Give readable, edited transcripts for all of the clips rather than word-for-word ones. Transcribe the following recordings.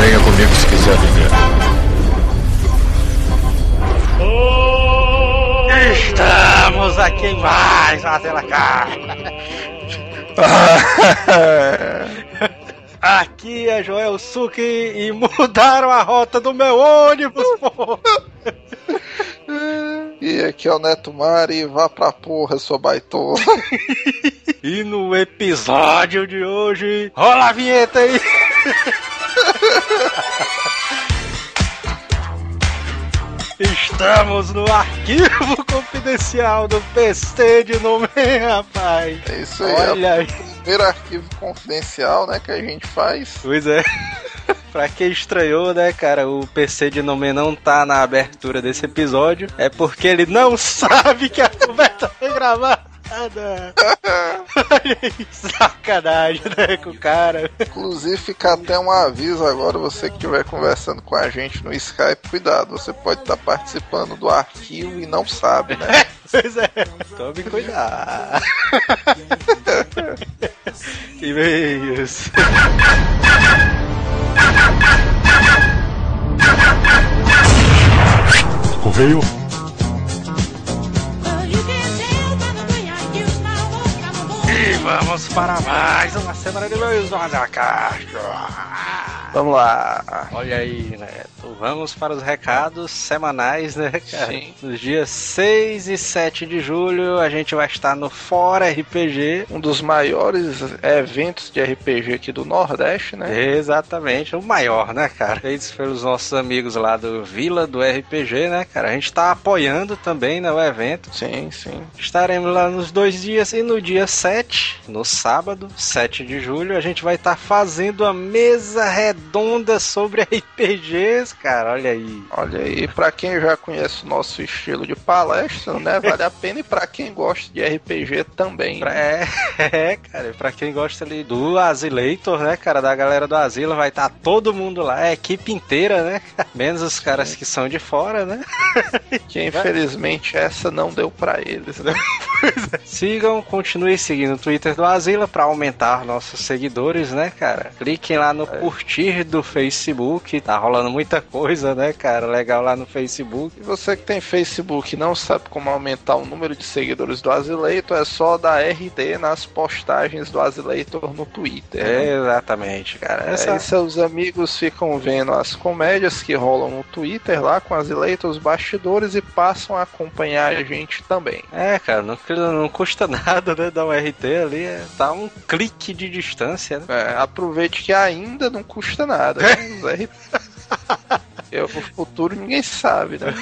Venha comigo se quiser viver. Estamos aqui mais fazendo a carta. Aqui é Joel Suki e mudaram a rota do meu ônibus, pô! E aqui é o Neto Mari, vá pra porra, sua baitola. E no episódio de hoje, rola a vinheta aí! Estamos no arquivo confidencial do PC de Nomen, rapaz! É isso aí, olha aí. É o primeiro arquivo confidencial, né, que a gente faz. Pois é. Pra quem estranhou, né, cara, o PC de Nomen não tá na abertura desse episódio, é porque ele não sabe que a conversa foi gravada. Olha aí, sacanagem, né, com o cara. Inclusive fica até um aviso agora, você que estiver conversando com a gente no Skype, cuidado, você pode estar participando do arquivo e não sabe, né? Pois é, tome cuidado. Que bem isso. Correio. E vamos para mais uma semana de Luiz da Caixa. Vamos lá. Olha aí, Neto. Vamos para os recados semanais, né, cara? Sim. Nos dias 6 e 7 de julho, a gente vai estar no Fora RPG. Um dos maiores eventos de RPG aqui do Nordeste, né? Exatamente. O maior, né, cara? Feitos pelos nossos amigos lá do Vila do RPG, né, cara? A gente tá apoiando também, né, o evento. Sim, sim. Estaremos lá nos 2 dias e no dia 7, no sábado, 7 de julho, a gente vai estar fazendo a mesa redonda sobre RPGs, cara, olha aí. Olha aí, pra quem já conhece o nosso estilo de palestra, né, vale a pena, e pra quem gosta de RPG também. Cara, pra quem gosta ali do Azileitor, né, cara, da galera do Azila, vai estar todo mundo lá, a equipe inteira, né, menos os caras que são de fora, né. Que infelizmente essa não deu pra eles, né. Pois é. Sigam, continuem seguindo o Twitter do Azila pra aumentar nossos seguidores, né, cara. Cliquem lá no curtir do Facebook, tá rolando muita coisa, né, cara, legal lá no Facebook. E você que tem Facebook e não sabe como aumentar o número de seguidores do Azileitor, é só dar RD nas postagens do Azileitor no Twitter, né? Exatamente, cara. E seus amigos ficam vendo as comédias que rolam no Twitter lá com o Azileitor, os bastidores, e passam a acompanhar a gente também. É, cara, não custa nada, né, dar um RT ali, tá um clique de distância, né? É, aproveite que ainda não custa nada, né, os RT. O futuro ninguém sabe, né?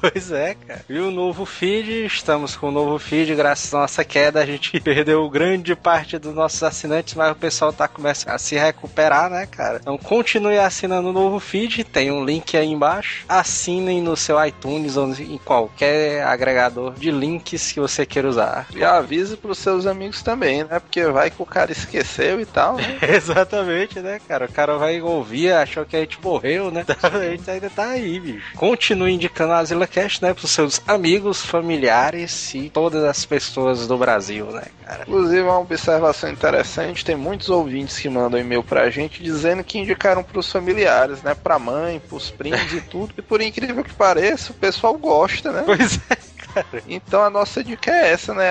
Pois é, cara. E o novo feed, estamos com o novo feed, graças à nossa queda, a gente perdeu grande parte dos nossos assinantes, mas o pessoal tá começando a se recuperar, né, cara? Então continue assinando o novo feed, tem um link aí embaixo. Assinem no seu iTunes ou em qualquer agregador de links que você queira usar. E avise pros seus amigos também, né? Porque vai que o cara esqueceu e tal, né? Exatamente, né, cara? O cara vai ouvir, achou que a gente morreu, né? A gente ainda tá aí, bicho. Continue indicando a Azila Cast, né, pros seus amigos, familiares e todas as pessoas do Brasil, né, cara? Inclusive, uma observação interessante, tem muitos ouvintes que mandam e-mail pra gente dizendo que indicaram pros familiares, né, pra mãe, pros primos e tudo, e por incrível que pareça, o pessoal gosta, né? Pois é, cara. Então a nossa dica é essa, né,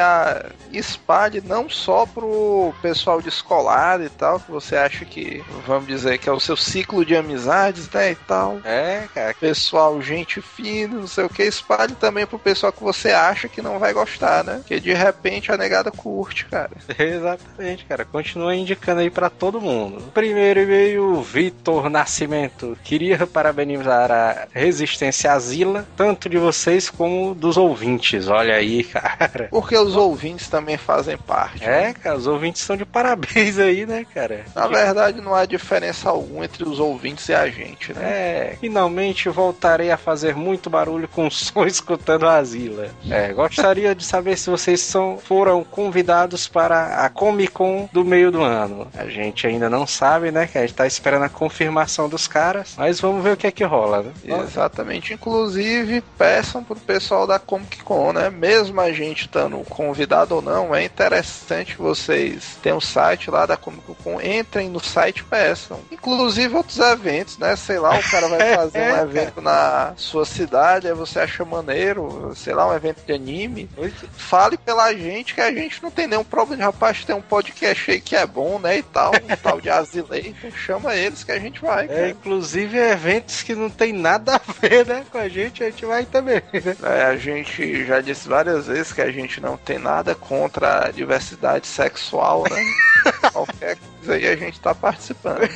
espalhe não só pro pessoal descolado e tal, que você acha que, vamos dizer, que é o seu ciclo de amizades, né, e tal. É, cara. Pessoal, gente fina, não sei o que, espalhe também pro pessoal que você acha que não vai gostar, né? Porque de repente a negada curte, cara. Exatamente, cara. Continua indicando aí pra todo mundo. Primeiro e-mail, Vitor Nascimento. Queria parabenizar a Rexistência Azília, tanto de vocês como dos ouvintes. Olha aí, cara. Porque os ouvintes também fazem parte. É, cara, os ouvintes são de parabéns aí, né, cara? Na verdade, não há diferença alguma entre os ouvintes e a gente, né? É, finalmente voltarei a fazer muito barulho com som escutando a Azila. É, gostaria de saber se vocês foram convidados para a Comic Con do meio do ano. A gente ainda não sabe, né, que a gente tá esperando a confirmação dos caras, mas vamos ver o que é que rola, né? Exatamente. Inclusive, peçam pro pessoal da Comic Comic Con, né? Mesmo a gente estando convidado ou não, é interessante vocês terem um site lá da Comic Con, entrem no site e peçam. Inclusive outros eventos, né? Sei lá, o cara vai fazer um evento na sua cidade, aí você acha maneiro, sei lá, um evento de anime. Fale pela gente, que a gente não tem nenhum problema. Rapaz, tem um podcast aí que é bom, né? E tal, um tal de Azilei, então chama eles que a gente vai. É, inclusive eventos que não tem nada a ver, né? Com a gente vai também, né? É, a gente já disse várias vezes que a gente não tem nada contra a diversidade sexual, né? Qualquer coisa aí a gente tá participando.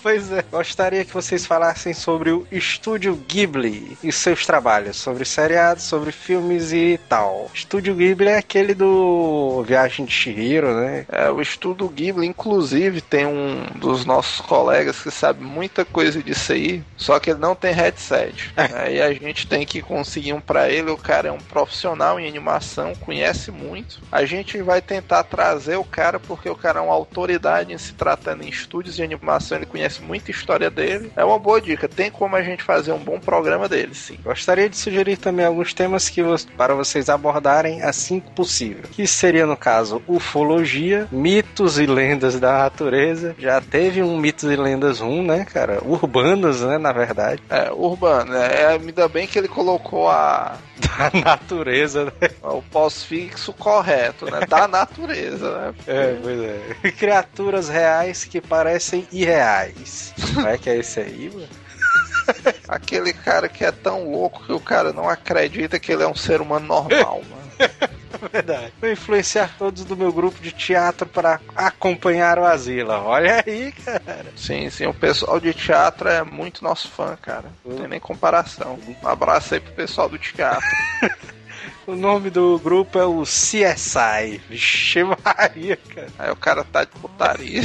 Pois é. Gostaria que vocês falassem sobre o Estúdio Ghibli e seus trabalhos, sobre seriados, sobre filmes e tal. Estúdio Ghibli é aquele do Viagem de Chihiro, né? É, o Estúdio Ghibli, inclusive, tem um dos nossos colegas que sabe muita coisa disso aí, só que ele não tem headset. Aí a gente tem que conseguir um pra ele. O cara é um profissional em animação, conhece muito. A gente vai tentar trazer o cara, porque o cara é uma autoridade em se tratando em estúdios de animação, ele conhece muita história dele. É uma boa dica. Tem como a gente fazer um bom programa dele, sim. Gostaria de sugerir também alguns temas que para vocês abordarem assim que possível. Que seria, no caso, ufologia, mitos e lendas da natureza. Já teve um mitos e lendas 1, né, cara? Urbanos, né, na verdade. É, urbano. É, ainda bem que ele colocou a... da natureza, né? O pós-fixo correto, né? Da natureza, né? Porque... é, pois é. Criaturas reais que parecem irreais. Como é que é esse aí, mano? Aquele cara que é tão louco que o cara não acredita que ele é um ser humano normal, mano. Verdade. Vou influenciar todos do meu grupo de teatro para acompanhar o Azila. Olha aí, cara. Sim, sim. O pessoal de teatro é muito nosso fã, cara. Não tem nem comparação. Um abraço aí pro pessoal do teatro. O nome do grupo é o CSI. Vixe Maria, cara. Aí o cara tá de putaria.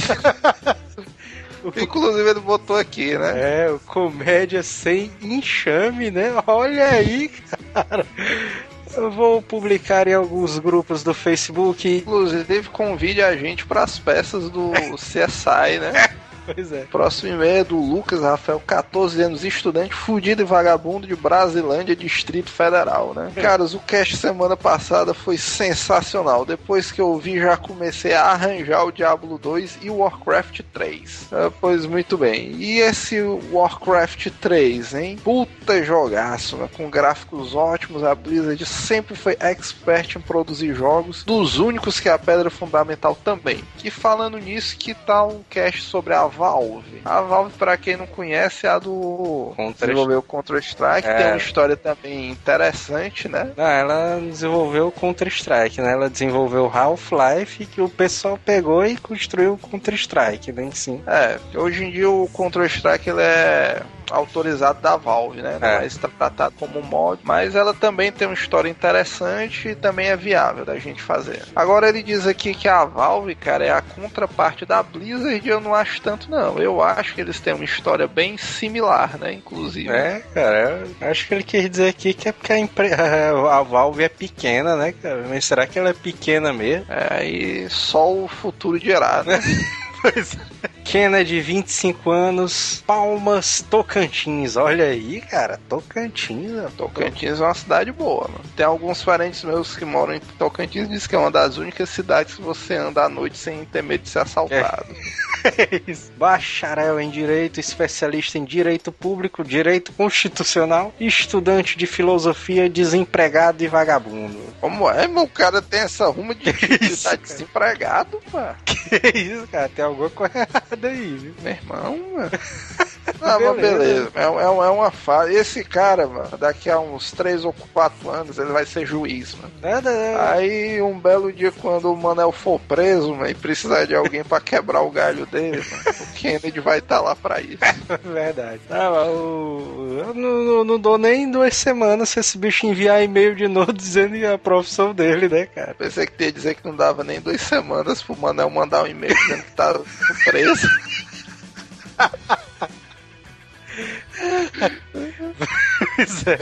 Inclusive ele botou aqui, né? É, o Comédia Sem Enxame, né? Olha aí, cara. Eu vou publicar em alguns grupos do Facebook. Inclusive convide a gente para as peças do CSI, né? Pois é. Próximo e-mail é do Lucas Rafael, 14 anos, estudante, fudido e vagabundo de Brasilândia, Distrito Federal, né? Caras, o cast semana passada foi sensacional. Depois que eu ouvi, já comecei a arranjar o Diablo 2 e o Warcraft 3. Pois muito bem. E esse Warcraft 3, hein? Puta jogaço, né? Com gráficos ótimos. A Blizzard sempre foi expert em produzir jogos, dos únicos que é a pedra fundamental também. E falando nisso, que tal um cast sobre a Valve? A Valve, pra quem não conhece, é a do... desenvolveu o Counter-Strike, tem uma história também interessante, né? Não, ela desenvolveu o Counter-Strike, né? Ela desenvolveu o Half-Life, que o pessoal pegou e construiu o Counter-Strike, bem sim. É, hoje em dia o Counter-Strike, ele é... autorizado da Valve, né? É. Mas tá tratado como um mod, mas ela também tem uma história interessante e também é viável da gente fazer. Agora ele diz aqui que a Valve, cara, é a contraparte da Blizzard, e eu não acho tanto, não. Eu acho que eles têm uma história bem similar, né? Inclusive. É, cara, eu acho que ele quer dizer aqui que é porque a Valve é pequena, né, cara? Mas será que ela é pequena mesmo? É, e só o futuro dirá, né? Pois é. Kennedy, 25 anos, Palmas, Tocantins. Olha aí, cara, Tocantins. Né? Tocantins é uma cidade boa, mano. Tem alguns parentes meus que moram em Tocantins, dizem que é uma das únicas cidades que você anda à noite sem ter medo de ser assaltado. Bacharel em Direito, especialista em Direito Público, Direito Constitucional, estudante de Filosofia, desempregado e vagabundo. Como é, meu? O cara tem essa ruma de estar desempregado, mano. Que isso, cara? Tem alguma coisa daí, viu? Meu irmão, mano. Ah, beleza. Mas beleza, é uma fase. Esse cara, mano, daqui a uns 3 ou 4 anos, ele vai ser juiz, mano. Aí, um belo dia, quando o Manuel for preso, mano, e precisar de alguém pra quebrar o galho dele, mano, o Kennedy vai estar lá pra isso. Verdade. Ah, eu não dou nem 2 semanas se esse bicho enviar e-mail de novo dizendo a profissão dele, né, cara? Pensei que ia dizer que não dava nem 2 semanas pro Manuel mandar um e-mail dizendo que tá preso. Pois é.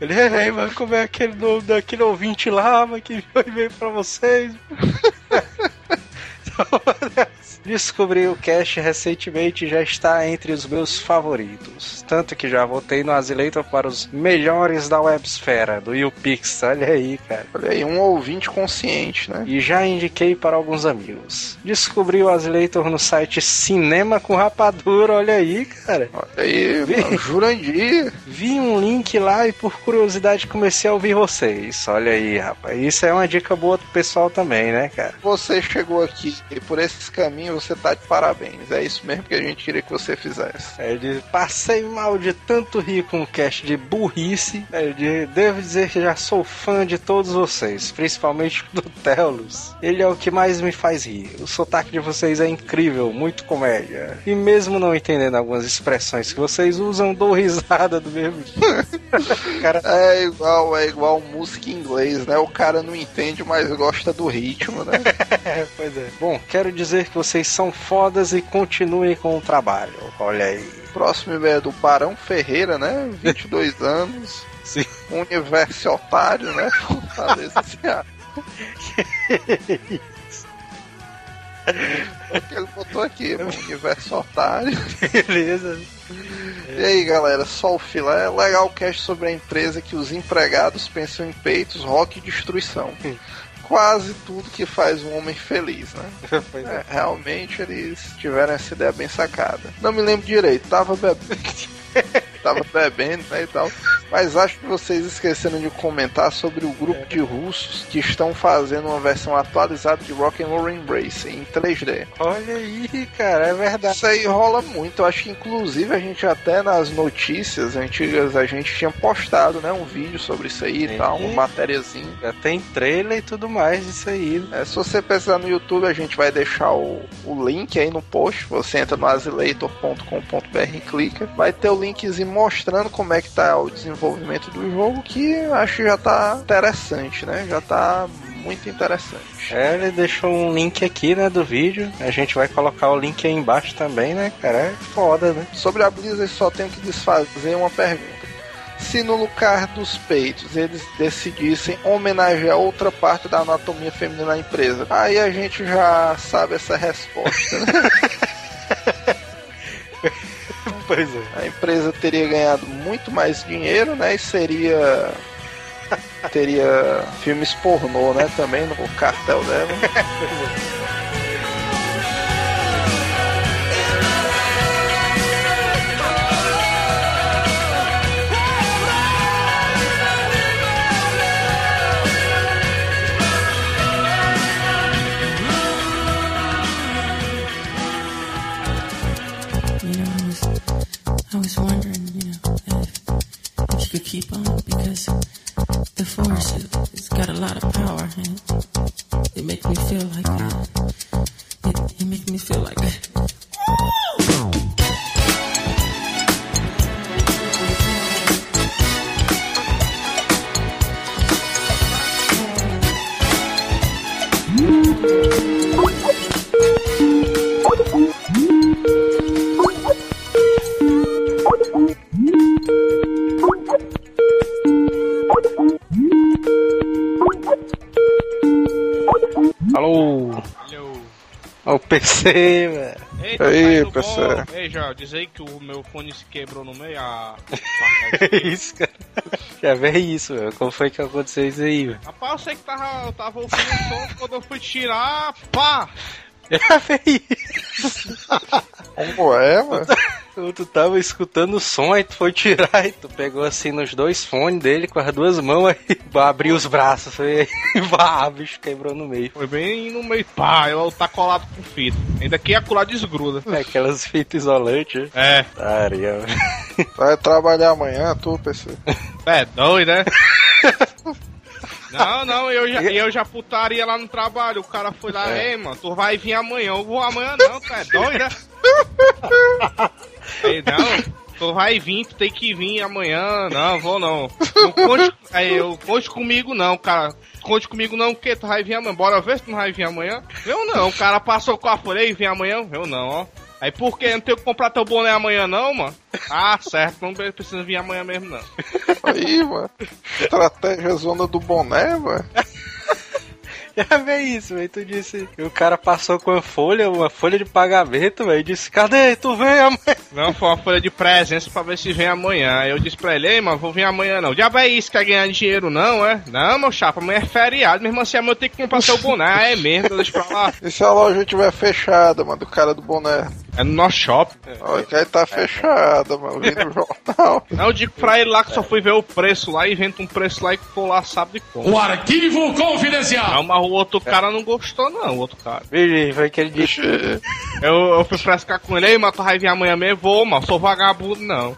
Ele é, mano, como é aquele nome daquele ouvinte lá, mano, que veio pra vocês. Então, Descobri o cast recentemente e já está entre os meus favoritos. Tanto que já votei no Azileito para os melhores da websfera, do YouPix. Olha aí, cara. Olha aí, um ouvinte consciente, né? E já indiquei para alguns amigos. Descobri o Azileito no site Cinema com Rapadura. Olha aí, cara. Olha aí, mano, Jurandir. Vi um link lá e por curiosidade comecei a ouvir vocês. Olha aí, rapaz. Isso é uma dica boa pro pessoal também, né, cara? Você chegou aqui e por esse caminho você tá de parabéns. É isso mesmo que a gente queria que você fizesse. Ele passei mal de tanto rir com o cast de burrice. Ele, devo dizer que já sou fã de todos vocês, principalmente do Telos. Ele é o que mais me faz rir. O sotaque de vocês é incrível, muito comédia. E mesmo não entendendo algumas expressões que vocês usam, dou risada do mesmo. Cara, é igual música em inglês, né? O cara não entende, mas gosta do ritmo, né? Pois é. Bom, quero dizer que vocês são fodas e continuem com o trabalho. Olha aí. Próximo é do Parão Ferreira, né? 22 anos. Sim. Universo otário, né? É o que ele botou aqui, mano. Universo otário. Beleza. E aí, galera, só o filé. É legal o cast sobre a empresa que os empregados pensam em peitos, rock e destruição. Quase tudo que faz um homem feliz, né? Pois é. É, realmente eles tiveram essa ideia bem sacada. Não me lembro direito, tava bebendo, né, e tal. Mas acho que vocês esqueceram de comentar sobre o grupo de russos que estão fazendo uma versão atualizada de Rock'n'Roll Embrace em 3D. Olha aí, cara, é verdade. Isso aí rola muito. Eu acho que inclusive a gente até nas notícias antigas a gente tinha postado, né, um vídeo sobre isso aí e tal, uma matériazinha. Já tem trailer e tudo mais disso aí. É, se você pesquisar no YouTube, a gente vai deixar o link aí no post. Você entra no azileitor.com.br e clica. Vai ter o linkzinho mostrando como é que tá o desenvolvimento do jogo, que acho que já tá interessante, né? Já tá muito interessante. É, ele deixou um link aqui, né, do vídeo. A gente vai colocar o link aí embaixo também, né, cara? É foda, né? Sobre a Blizzard, só tenho que desfazer uma pergunta. Se no lugar dos peitos eles decidissem homenagear outra parte da anatomia feminina na empresa, aí a gente já sabe essa resposta, né? Pois é. A empresa teria ganhado muito mais dinheiro, né? E teria filmes pornô, né? Também no cartel dela. Pois é. I was wondering, if you could keep on, because the force has got a lot of power, and it makes me feel like it makes me feel like o PC, velho. Aí, PC. Veja, diz aí que o meu fone se quebrou no meio. Isso, cara. Já vem isso, velho. Como foi que aconteceu isso aí, velho? Rapaz, eu sei que eu tava ouvindo o som quando eu fui tirar. Pá! Já vem isso. Como é, mano? Tu tava escutando o som, aí tu foi tirar e tu pegou assim nos dois fones dele com as duas mãos, aí abriu os braços, foi vá, bicho, quebrou no meio. Foi bem no meio, pá, ela tá colado com fita. Ainda que ia colar desgruda. É, aquelas fitas isolantes. É. Taria, vai trabalhar amanhã, tu, PC? É, doido, né? Não, eu já putaria lá no trabalho. O cara foi lá, ei, mano, tu vai vir amanhã. Eu vou amanhã não, tu é doido, né? Aí, não, tu vai vir, tu tem que vir amanhã. Não, vou não. Não conte comigo não, cara. Conte comigo não, porque tu vai vir amanhã. Bora ver se tu não vai vir amanhã. Eu não, o cara passou com a folha e vem amanhã. Eu não, ó. Aí por que? Eu não tenho que comprar teu boné amanhã não, mano? Ah, certo, não precisa vir amanhã mesmo não. Aí, mano, estratégia zona do boné, mano. É bem isso, velho. Tu disse. E o cara passou com uma folha de pagamento, velho. E disse: cadê? Tu vem amanhã? Não, foi uma folha de presença pra ver se vem amanhã. Eu disse pra ele: ei, mano, vou vir amanhã não. Diabo é isso, quer ganhar dinheiro não, é? Não, meu chapa, amanhã é feriado. Meu irmão, se amanhã eu tenho que comprar seu boné. Ah, é mesmo, deixa pra lá. E se a loja tiver fechada, mano, do cara do boné? É no nosso shopping. Olha, que aí tá fechada, mano. Vim no jornal. Não, eu digo pra ele lá que só fui ver o preço lá, inventa um preço lá e for lá, sabe de como. O arquivo confidencial! Não, mas o outro cara não gostou, não, o outro cara. Vixe, foi que ele disse. Eu fui frescar com ele, aí, mas tu vai vir amanhã mesmo, vou, mano, sou vagabundo, não.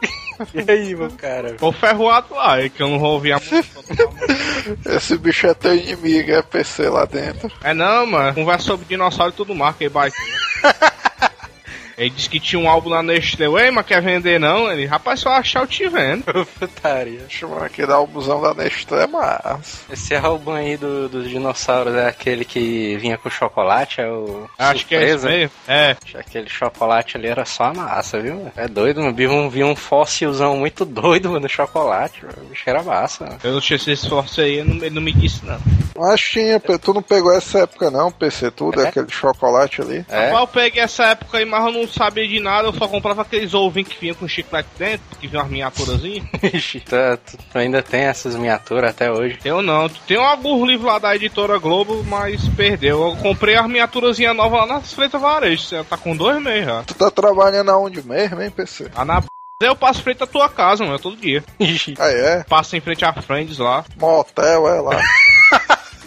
E aí, meu cara? Tô ferroado lá, é que eu não vou ouvir a Esse bicho é teu inimigo, é PC lá dentro. É não, mano, conversa sobre dinossauro e tudo mais, que bike. Ele disse que tinha um álbum lá no Nestlé. Ei, mas quer vender não? Ele, rapaz, só achar eu te vendo. Putaria. Mano, aquele álbumzão da Nestlé é massa. Esse álbum aí dos dinossauros é aquele que vinha com chocolate? É o... Acho surpresa. Que é isso mesmo. É. Aquele chocolate ali era só a massa, viu? É doido, mano. Vi um fóssilzão muito doido, mano, no chocolate. O bicho era massa. Mano. Eu não tinha esse fóssil aí, ele não me disse, não. Mas tinha, tu não pegou essa época não, PC, tudo, aquele chocolate ali. É. Eu peguei essa época aí, mas eu não sabia de nada, eu só comprava aqueles ovinhos que vinha com chiclete dentro, que vinha umas miniaturazinhas. Ixi, tu ainda tem essas miniaturas até hoje? Eu não, tem alguns livros lá da editora Globo, mas perdeu. Eu comprei as miniaturazinhas novas lá nas Freitas Varejo, você tá com 2 meses já. Tu tá trabalhando aonde mesmo, hein, PC? Ah, na p***. Eu passo frente à tua casa, mano, todo dia. Ah, é? Passo em frente a Friends lá. Motel, é lá.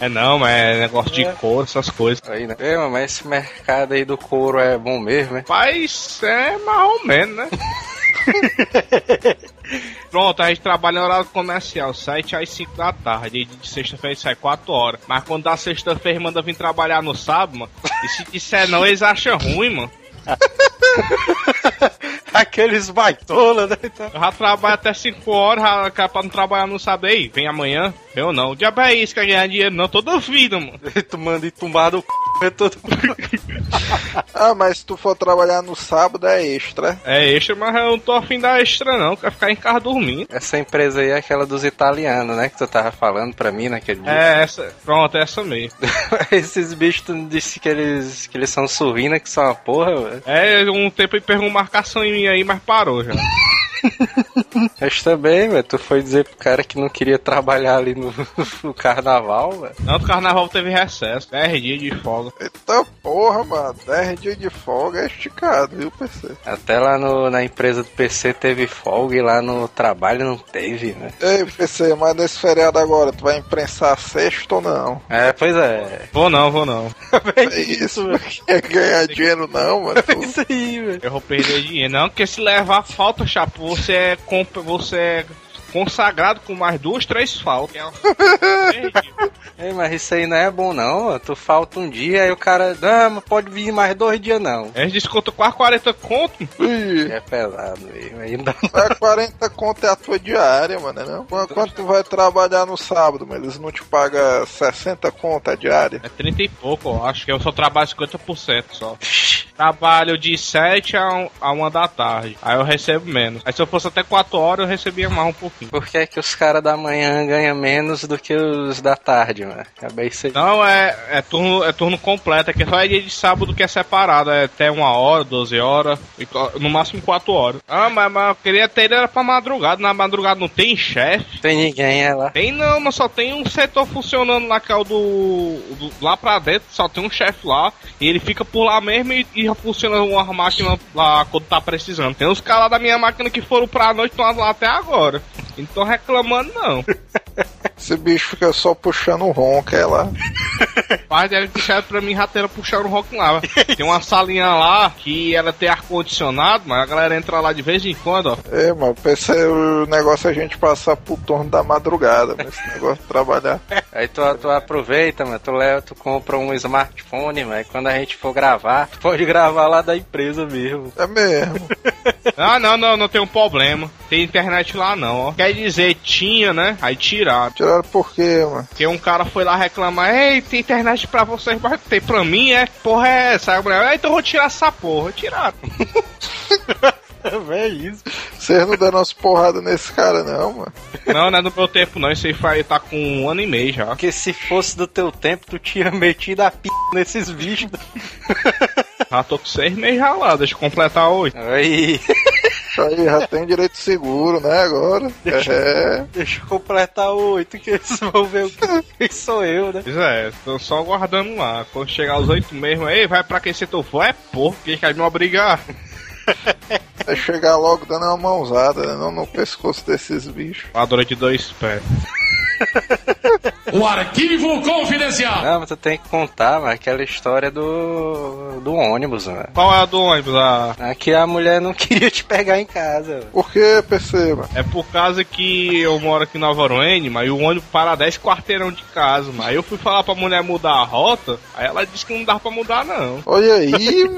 É não, mas é negócio de couro, essas coisas. Aí, né? É, mas esse mercado aí do couro é bom mesmo, hein? Mas é mais ou menos, né? Pronto, a gente trabalha em horário comercial, 7 às 5 da tarde, de sexta-feira sai 4 horas. Mas quando dá sexta-feira, manda vir trabalhar no sábado, mano. E se disser não, eles acham ruim, mano. Aqueles baitola, né? Então. Eu já trabalho até 5 horas, já, pra não trabalhar não sabe aí, vem amanhã, eu não. O diabo é isso, quer ganhar dinheiro não, toda vida, mano. Tu manda e tomar do c... é todo... Ah, mas se tu for trabalhar no sábado é extra. É extra, mas eu não tô afim da extra não, quero ficar em casa dormindo. Essa empresa aí é aquela dos italianos, né, que tu tava falando pra mim naquele dia. É, essa, pronto, é essa mesmo. Esses bichos, tu disse que eles são suína, que são uma porra, velho. É, um tempo aí pegou marcação em mim aí, mas parou já. Mas também, velho, tu foi dizer pro cara que não queria trabalhar ali no carnaval, velho. Não, o carnaval teve recesso, 10 dias de folga. Eita porra, mano, 10 dias de folga é esticado, viu, PC? Até lá na empresa do PC teve folga e lá no trabalho não teve, né? Ei, PC, mas nesse feriado agora, tu vai imprensar sexta ou não? É, pois é. Vou não. É isso, velho. Quer ganhar dinheiro não, mano? É isso aí, velho. Eu vou perder dinheiro. Não, porque se levar falta, chapu. Você é consagrado com mais 2, 3 faltas. É, mas isso aí não é bom não, tu falta um dia, aí o cara, não, mas pode vir mais 2 dias não. É desconto quase 40 conto. É pesado mesmo, ainda não. 40 conto é a tua diária, mano, não? Quanto tu vai trabalhar no sábado, mano? Eles não te pagam 60 conto a diária? É 30 e pouco, eu acho que eu só trabalho 50% só. Trabalho de 7 a 1 da tarde, aí eu recebo menos. Aí se eu fosse até 4 horas, eu recebia mais um pouquinho. Por que é que os caras da manhã ganham menos do que os da tarde, mano? Acabei de ser... Não, é turno completo, é que só é dia de sábado que é separado, é até 1 hora, 12 horas, no máximo 4 horas. Ah, mas eu queria ter ele era pra madrugada, na madrugada não tem chefe. Tem ninguém, é lá. Tem não, mas só tem um setor funcionando lá, que é o lá pra dentro, só tem um chefe lá, e ele fica por lá mesmo e funciona umas máquinas lá quando tá precisando. Tem uns caras lá da minha máquina que foram pra noite, estão lá até agora. Não tô reclamando, não. Esse bicho fica só puxando o ronco, é lá. O pai deve puxar pra mim, rateira puxar o ronco lá. Tem uma salinha lá que ela tem ar-condicionado, mas a galera entra lá de vez em quando, ó. É, mano, pensei, o negócio é a gente passar pro turno da madrugada, mas esse negócio de trabalhar. Aí tu aproveita, mano, tu compra um smartphone, mano, e quando a gente for gravar, tu pode gravar lá da empresa mesmo. É mesmo. Ah, não tem um problema. Tem internet lá não, ó. Quer dizer, tinha, né? Aí tiraram. Tiraram por quê, mano? Porque um cara foi lá reclamar, ei, tem internet pra vocês, mas tem pra mim, é? Porra é essa? Aí, então eu vou tirar essa porra. Tiraram. É isso. Vocês não deram as porradas nesse cara, não, mano. Não, não é do meu tempo, não. Isso aí tá com 1 ano e meio já. Porque se fosse do teu tempo, tu tinha metido a p*** nesses bichos. Já tô com 6 meses já lá, deixa eu completar 8. Aí... Aí, já tem direito seguro, né, agora? Deixa eu completar 8, que eles vão ver o que sou eu, né? Pois é, tô só aguardando lá. Quando chegar aos 8 mesmo, aí vai pra quem você tofou, é porra, quem quer me obrigar? É chegar logo dando uma mãozada, né? Não no pescoço desses bichos. Padrão de 2 pés. O arquivo confidencial! Não, mas tu tem que contar, mano, aquela história do ônibus, mano. Qual é a do ônibus? Aqui a mulher não queria te pegar em casa, mano. Por que, perceba? É por causa que eu moro aqui em Nova Roraima, mas o ônibus para 10 quarteirão de casa, mano. Aí eu fui falar pra mulher mudar a rota, aí ela disse que não dava pra mudar, não. Olha aí,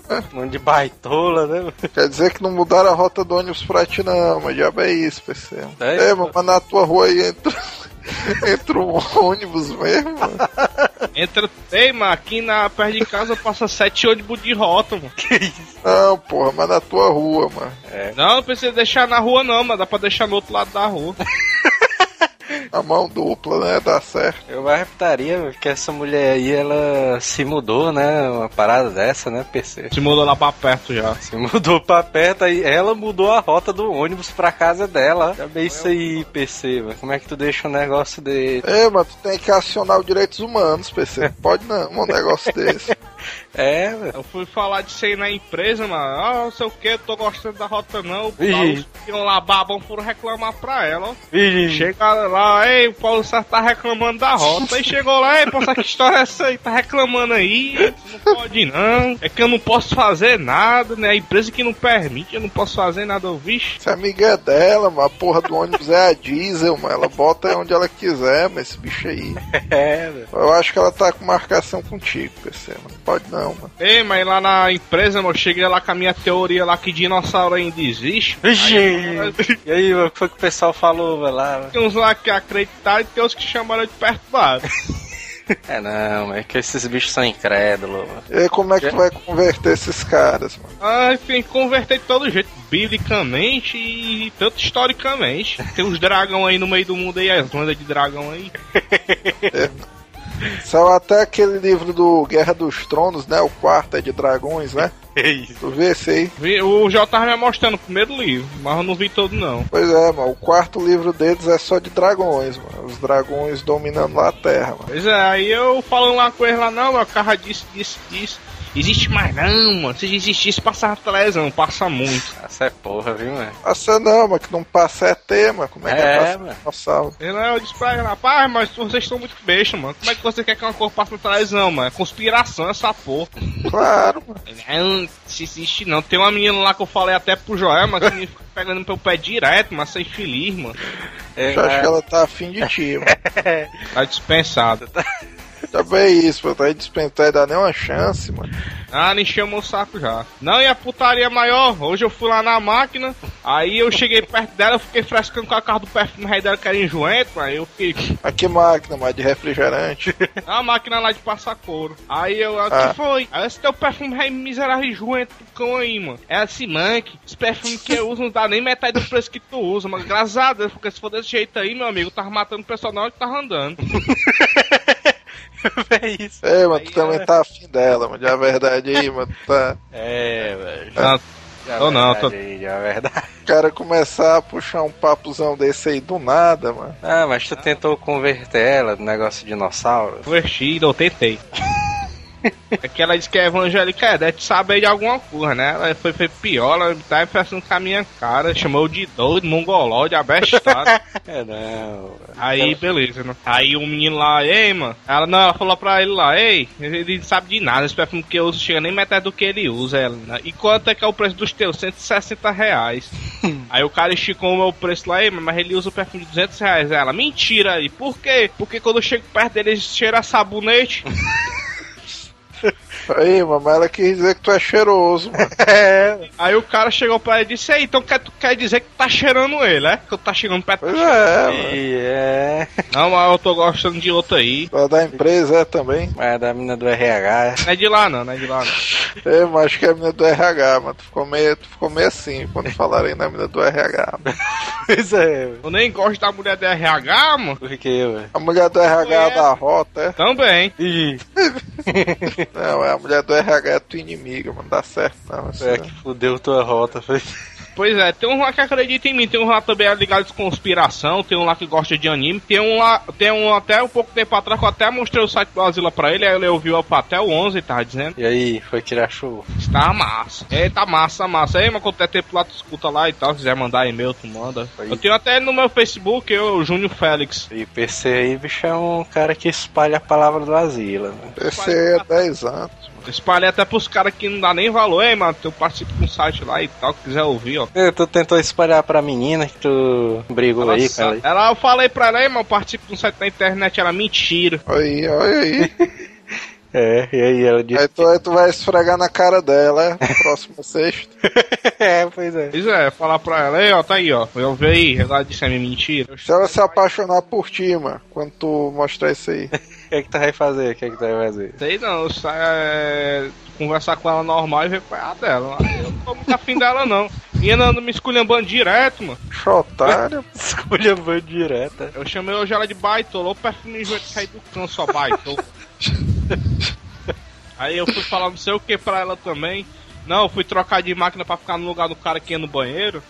mano. Mano de baitola, né, mano? Quer dizer que não mudaram a rota do ônibus pra ti, não, mas diabo é isso, perceba. É, mano, mas na tua rua aí entra um ônibus mesmo, mano. Entra, ei, mano, aqui na perto de casa passa 7 ônibus de rota, mano. Que isso? Não, porra, mas na tua rua, mano. É. Não, não precisa deixar na rua, não, mano. Dá pra deixar no outro lado da rua. A mão dupla, né? Dá certo. Eu arreptaria que essa mulher aí, ela se mudou, né? Uma parada dessa, né, PC? Se mudou lá pra perto já. Se mudou pra perto, aí ela mudou a rota do ônibus pra casa dela. Já bem isso aí, PC, mano. Como é que tu deixa um negócio dele? É, mas tu tem que acionar os direitos humanos, PC. Pode não, um negócio desse. É, velho. Eu fui falar disso aí na empresa, mano. Ah, não sei o que, tô gostando da rota não. Os que lá babam foram reclamar pra ela, ó. Chega lá, ei, o Paulo Sá tá reclamando da rota. Aí chegou lá, ei, poxa, que história é essa aí? Tá reclamando aí, não pode não. É que eu não posso fazer nada, né? A empresa que não permite, eu não posso fazer nada, ô bicho. Essa amiga é dela, mano. A porra do ônibus é a diesel, mano. Ela bota onde ela quiser, mas esse bicho aí. É, velho. Eu acho que ela tá com marcação contigo, PC, mano. Pode não, mano. Ei, mas lá na empresa, mano, eu cheguei lá com a minha teoria lá que dinossauro ainda existe. Gente. E aí, mano, o que foi que o pessoal falou, velho, lá? Mano? Tem uns lá que acreditaram e tem uns que chamaram de perturbado. É, não, mas é que esses bichos são incrédulos, mano. E como é que tu vai converter esses caras, mano? Ah, tem que converter de todo jeito, biblicamente e tanto historicamente. Tem uns dragão aí no meio do mundo aí, as lendas de dragão aí. É. Saiu até aquele livro do Guerra dos Tronos, né? O quarto é de dragões, né? É isso. Tu vê esse aí? O Jô tava me mostrando o primeiro livro, mas eu não vi todo, não. Pois é, mano. O quarto livro deles é só de dragões, mano. Os dragões dominando lá a terra, mano. Pois é, aí eu falando uma coisa lá, não, meu carro disse. Existe mais não, mano. Se existisse, passava televisão, passa muito. Essa é porra, viu, mano? Passa não, mano, que não passa é tema. Como é que é passar? Eu disse pra ele, rapaz, mas vocês estão muito besta, mano. Como é que você quer que uma cor passe na televisão, mano? É conspiração essa porra. Claro, mano. Não, se existe não. Tem uma menina lá que eu falei até pro Joel, mas que me fica pegando pelo pé direto, mas sem feliz, mano. Eu acho que ela tá afim de ti, mano. Tá dispensada. Também é isso, mano. Tá aí dispensar e dar nem uma chance, mano. Ah, nem chamou o saco já. Não, e a putaria maior? Hoje eu fui lá na máquina, aí eu cheguei perto dela, eu fiquei frescando com a cara do perfume rei dela que era enjoento, aí eu fiquei... Ah, que máquina, mano? De refrigerante? A máquina lá de passar couro. Aí eu, que foi? Aí esse teu perfume rei miserável enjoento do cão aí, mano. Ela se manque, esse perfume que eu uso não dá nem metade do preço que tu usa, mano. Graças a Deus, porque se for desse jeito aí, meu amigo, eu tava matando o pessoal na hora que tava andando. É isso. É, mano, tu também tá afim dela, mano. Já a verdade aí, mano, tu tá... É, velho. Ou não, tô... O cara começar a puxar um papuzão desse aí do nada, mano. Ah, mas tu tentou converter ela do negócio de dinossauro? Converti, não tentei. É que ela disse que é evangélica, deve saber de alguma coisa, né? Ela foi piola, tá pensando com a minha cara, chamou de doido, mongoló, de abestado. É, não. Aí, beleza, né? Aí o menino lá, ei, mano. Ela falou pra ele lá, ei, ele não sabe de nada, esse perfume que eu uso chega nem metade do que ele usa. Ela, né? E quanto é que é o preço dos teus? R$160. Aí o cara esticou o meu preço lá, ei, mas ele usa o perfume de R$200. Ela, mentira aí, por quê? Porque quando eu chego perto dele, ele cheira sabonete. Aí, mano, mas ela quis dizer que tu é cheiroso, mano. É. Aí o cara chegou pra ela e disse, aí, então tu quer dizer que tá cheirando ele, é? Que tu tá chegando perto do é, não, mas eu tô gostando de outro aí. Da empresa é também. É, da mina do RH. Não é de lá não, não é de lá não. É, mas acho que é a mina do RH, mano. Tu ficou meio assim quando falarem da mina do RH. Pois é, mano. Eu nem gosto da mulher do RH, mano. Por que, velho? A mulher do RH é da rota, é? Também. Ih. Não, a mulher do RH é tua inimiga, mano. Dá certo não. Isso é que fudeu tua rota, foi. Pois é, tem um lá que acredita em mim, tem um lá também ligado de conspiração, tem um lá que gosta de anime, tem um até um pouco tempo atrás que eu até mostrei o site do Azila pra ele, aí ele ouviu até o 11, tava dizendo. E aí, foi tirar show. Tá massa. Eita, massa. Aí, mas quanto é tempo lá, tu escuta lá e tal, se quiser mandar e-mail, tu manda. Aí. Eu tenho até no meu Facebook, o Júnior Félix. E PC aí, bicho, é um cara que espalha a palavra do Azila, né? PC é 10 anos. Espalhei até pros caras que não dá nem valor, hein, mano. Eu participo de um site lá e tal, que quiser ouvir, ó. Tu tentou espalhar pra menina que tu brigou ela aí, cara. Ela, eu falei pra ela, hein, mano, eu participo de um site na internet, era mentira. Olha aí. É, e aí ela disse... Aí tu vai esfregar na cara dela, é? Próximo sexto. É, pois é. Pois é, falar pra ela, aí ó, tá aí ó, eu vi aí, ela disse a minha mentira. Se ela se apaixonar por ti, mano, quando tu mostrar isso aí. O que é que tu vai fazer? Sei não, conversar com ela normal e ver qual é a dela. Eu não tô muito afim dela, não. E ela não me esculhambando direto, mano. Chotário. Esculhambando direto. Eu chamei hoje ela de baitola, o perfume de sair do cão, só baitola. Aí eu fui falar não sei o que pra ela também. Não, eu fui trocar de máquina pra ficar no lugar do cara que ia no banheiro.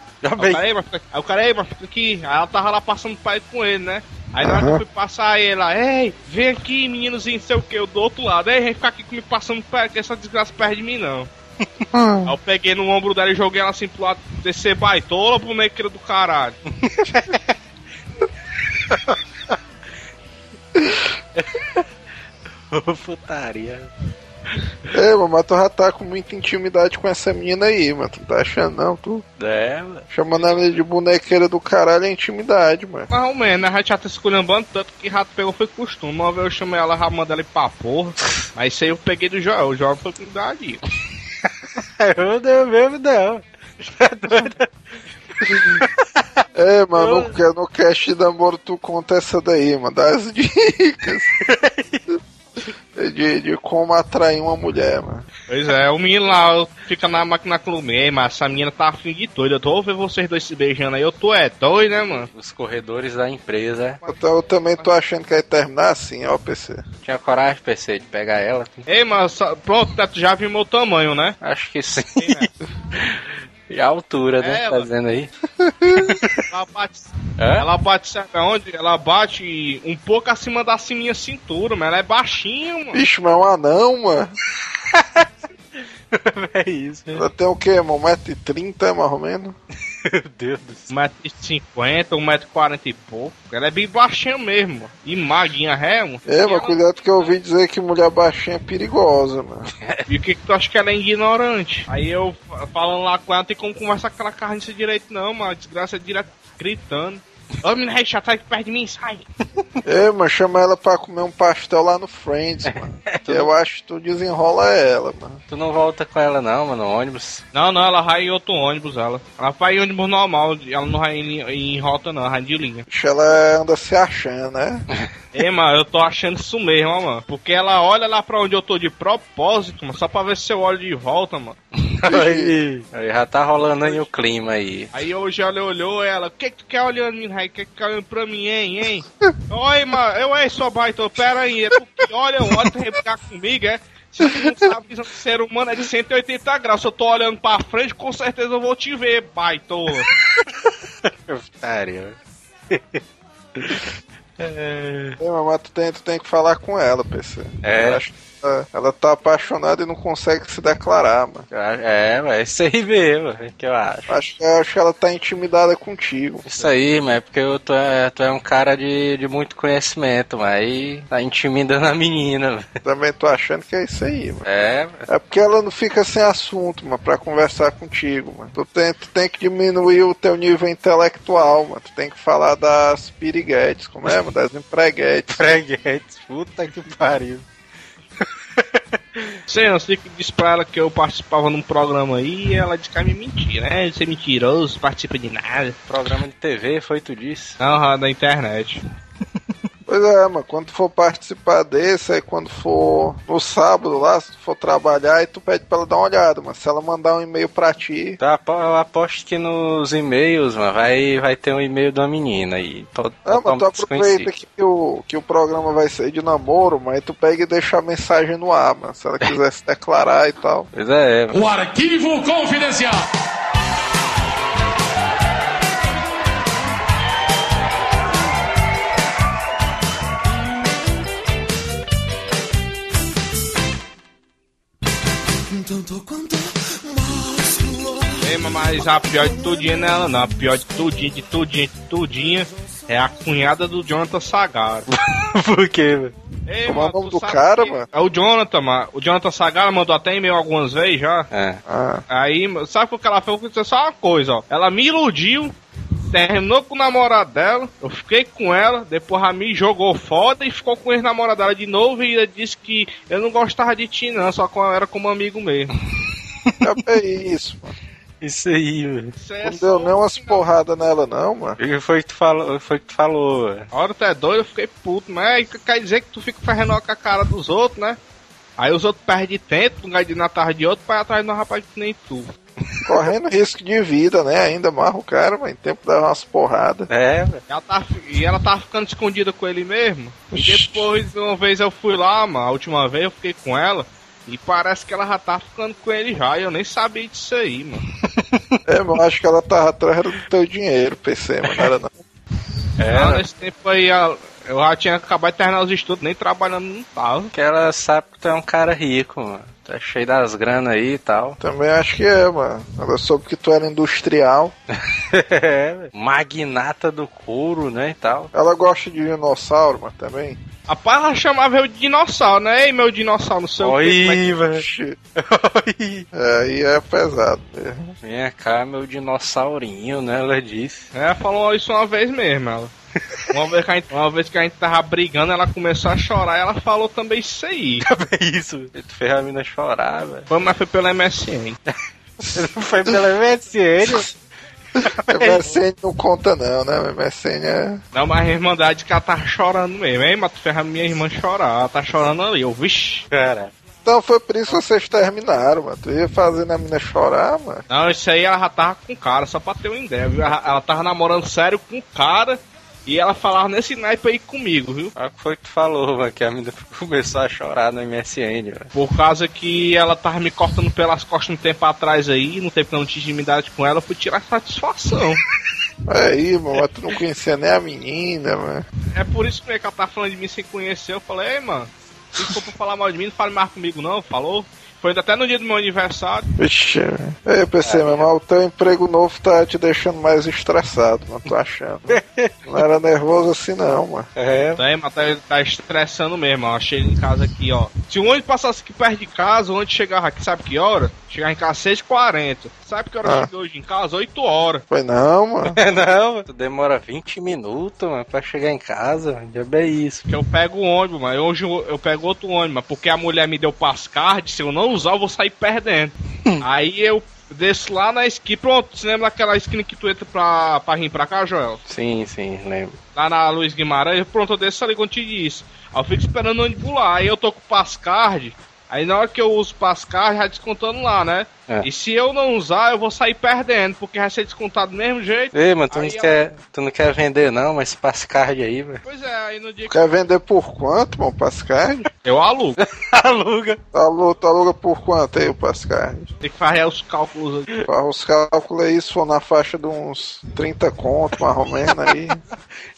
Aí o cara, mas fica aqui. Aí ela tava lá passando pra ir com ele, né? Aí na hora que eu fui passar ela, ei, vem aqui, meninozinho, não sei o que, eu do outro lado. Ei, vem ficar aqui comigo passando perto, que essa desgraça perde de mim, não. Aí eu peguei no ombro dela e joguei ela assim pro lado, descer baitola, bonequeira do caralho. Putaria. É, mano, mas tu já tá com muita intimidade com essa menina aí, mano. Tu não tá achando, não, tu? É, mano. Chamando ela de bonequeira do caralho é intimidade, mano. Mas, ao menos, a gente já tá esculhambando tanto que rato pegou foi costume. Uma vez eu chamei ela, já mandei ela ir pra porra. Mas isso aí eu peguei do Joel. O Joel foi com a dica. Eu não mesmo, não. Tá doido? É, mano, no cast da Amor tu conta essa daí, mano. Dá as dicas. De como atrair uma mulher, mano. Pois é, o menino lá fica na máquina clume, mas essa menina tá afim de doido. Eu tô ouvindo vocês dois se beijando aí, eu tô doido, né, mano? Os corredores da empresa. Eu também tô achando que vai terminar assim, ó, PC. Tinha coragem, PC, de pegar ela. Ei, mas pronto, tu já viu meu tamanho, né? Acho que sim. Ei, e a altura, né? Tá dizendo aí? Ela bate, sabe aonde? Ela bate um pouco acima da minha cintura, mas ela é baixinha, mano. Bicho, mas é um anão, mano. É isso, né? Ela tem o quê, mano? 1,30m, mais ou menos? Meu Deus do céu. 1,50m, 1,40m e pouco. Ela é bem baixinha mesmo, mano. E maguinha, ré, mano. É, mas cuidado que eu ouvi dizer que mulher baixinha é perigosa, mano. E o que tu acha que ela é ignorante? Aí eu falando lá com ela, não tem como conversar com aquela carniça direito, não, mano. Desgraça é direto gritando. Ô, menina rechata que perto de mim, sai. É, mano, chama ela pra comer um pastel lá no Friends, mano. Eu acho que tu desenrola ela, mano. Tu não volta com ela não, mano, no ônibus? Não, ela vai em outro ônibus, ela. Ela vai em ônibus normal, ela não vai em rota não, ela vai de linha. Deixa ela anda se achando, né? É, mano, eu tô achando isso mesmo, ó, mano. Porque ela olha lá pra onde eu tô de propósito, mano, só pra ver se eu olho de volta, mano. Aí já tá rolando aí o clima aí. Aí hoje ela olhou ela, o que tu quer olhando em mim? O que tu quer olhando pra mim, hein? Oi, mano, eu é sua baita, pera aí, é tu que olha, tu replicar comigo, é? Se tu não sabe que ser humano é de 180 graus, se eu tô olhando pra frente, com certeza eu vou te ver, baita. Sério. Mas tu tem que falar com ela, PC. É. Eu acho que ela tá apaixonada e não consegue se declarar, mano. É, mas é isso aí mesmo, é que eu acho. Acho que ela tá intimidada contigo. Isso aí, mas é porque tu é um cara de muito conhecimento, mas aí tá intimidando a menina, mano. Também tô achando que é isso aí, mano. É, mas... é porque ela não fica sem assunto, mano, pra conversar contigo, mano. Tu tem que diminuir o teu nível intelectual, mano. Tu tem que falar das piriguetes, como é, mano? Das empreguetes. Puta que pariu. Sei que disse pra ela que eu participava num programa aí e ela disse que ia me mentir, né? Você é mentiroso, participa de nada. Programa de TV, foi tu disse? Aham, da internet. Pois é, mano, quando for participar desse, aí quando for no sábado lá, se tu for trabalhar, aí tu pede pra ela dar uma olhada, mano. Se ela mandar um e-mail pra ti... Tá, eu aposto que nos e-mails, mano, vai ter um e-mail da menina aí. Ah, mas tu aproveita que o programa vai sair de namoro, mano, aí tu pega e deixa a mensagem no ar, mano, se ela quiser se declarar e tal. Pois é, mano. O Arquivo Confidencial! Mas a pior de tudinha não é ela não, a pior de tudinha é a cunhada do Jonathan Sagara. Por quê, velho? Como é o nome do cara, mano? É o Jonathan, mano. O Jonathan Sagara mandou até e-mail algumas vezes já. É. Ah. Aí, sabe o que ela fez? Eu disse só uma coisa, ó. Ela me iludiu, terminou com o namorado dela, eu fiquei com ela, depois a mim jogou foda e ficou com o ex-namorado dela de novo e ela disse que eu não gostava de ti não, só que eu era como amigo mesmo. É isso, mano. Isso aí, mano. Não deu nem umas porradas nela, não, mano. Foi que tu falou, velho. A hora tu é doido, eu fiquei puto, mas quer dizer que tu fica ferrando com a cara dos outros, né? Aí os outros perdem tempo, um de na tarde de outro, vai atrás de um rapaz que nem tu. Correndo risco de vida, né? Ainda marra o cara, mas em tempo dá umas porradas. É, velho. E ela tava ficando escondida com ele mesmo. E depois, uma vez eu fui lá, mano, a última vez eu fiquei com ela. E parece que ela já tá ficando com ele já, e eu nem sabia disso aí, mano. É, eu acho que ela tava atrás do teu dinheiro, PC, mano, era não. Não, nesse tempo aí eu já tinha acabado de terminar os estudos, nem trabalhando não tava. Porque ela sabe que tu é um cara rico, mano. Tu é cheio das granas aí e tal. Também acho que é, mano. Ela soube que tu era industrial. É, velho. Magnata do couro, né, e tal. Ela gosta de dinossauro, mano, também. Rapaz, ela chamava eu de dinossauro, né? Ei, meu dinossauro, não sei o que. Velho. Aí é pesado mesmo. Vem cá, meu dinossaurinho, né? Ela disse. É, falou isso uma vez mesmo, ela. Uma vez que a gente tava brigando, ela começou a chorar e ela falou também isso aí. Isso, tu fez a mina chorar, velho. Mas foi pelo MSN. Foi pelo MSN? MSN não conta não, né? MSN é... Não, mas a Irmandade que ela tá chorando mesmo, hein? Mas tu ferra minha irmã chorar, ela tá chorando ali, eu vixi. Cara. Então foi por isso que vocês terminaram, mano. Tu ia fazendo a mina chorar, mano. Não, isso aí ela já tava com cara, só pra ter uma ideia, viu? Ela tava namorando sério com o cara e ela falava nesse naipe aí comigo, viu? Ah, foi que tu falou, mano, que a mina começou a chorar no MSN, velho. Por causa que ela tava me cortando pelas costas um tempo atrás aí, no tempo que eu não tinha intimidade com ela, eu fui tirar satisfação. Aí, mano, tu não conhecia nem a menina, mano. É por isso que ela tá falando de mim sem conhecer, eu falei, ei, mano, se for pra falar mal de mim, não fale mais comigo não, falou? Foi até no dia do meu aniversário. Vixe, eu pensei, meu irmão, o teu emprego novo tá te deixando mais estressado, mano, tô achando. Não era nervoso assim não, mano. É. Tá estressando mesmo, ó. Cheguei em casa aqui, ó. Se o ônibus passasse aqui perto de casa, o ônibus chegava aqui, sabe que hora? Chegava em casa 6h40. Sabe que hora chegou hoje em casa? 8 horas. Foi não, mano. É não, tu demora 20 minutos, mano, pra chegar em casa, mano. Já bem isso. Porque eu pego o ônibus, mano. Hoje eu pego outro ônibus, mano, porque a mulher me deu passcard, se eu não usar, eu vou sair perdendo. Aí eu desço lá na esquina. Pronto, você lembra daquela esquina que tu entra pra vir pra cá, Joel? Sim, lembro. Lá na Luiz Guimarães, pronto, eu desço ali quando te disse. Aí eu fico esperando o ônibus lá. Aí eu tô com o passcard. Aí na hora que eu uso o passcard, já descontando lá, né? É. E se eu não usar, eu vou sair perdendo, porque vai ser descontado do mesmo jeito. Ei, mano, tu não quer vender não, mas passcard aí, velho. Pois é, aí no dia que... Quer vender por quanto, mano, passcard? Eu alugo. Tu aluga por quanto aí o passcard? Tem que fazer os cálculos aí. Farrar os cálculos aí, se for na faixa de uns 30 conto, mais ou menos aí.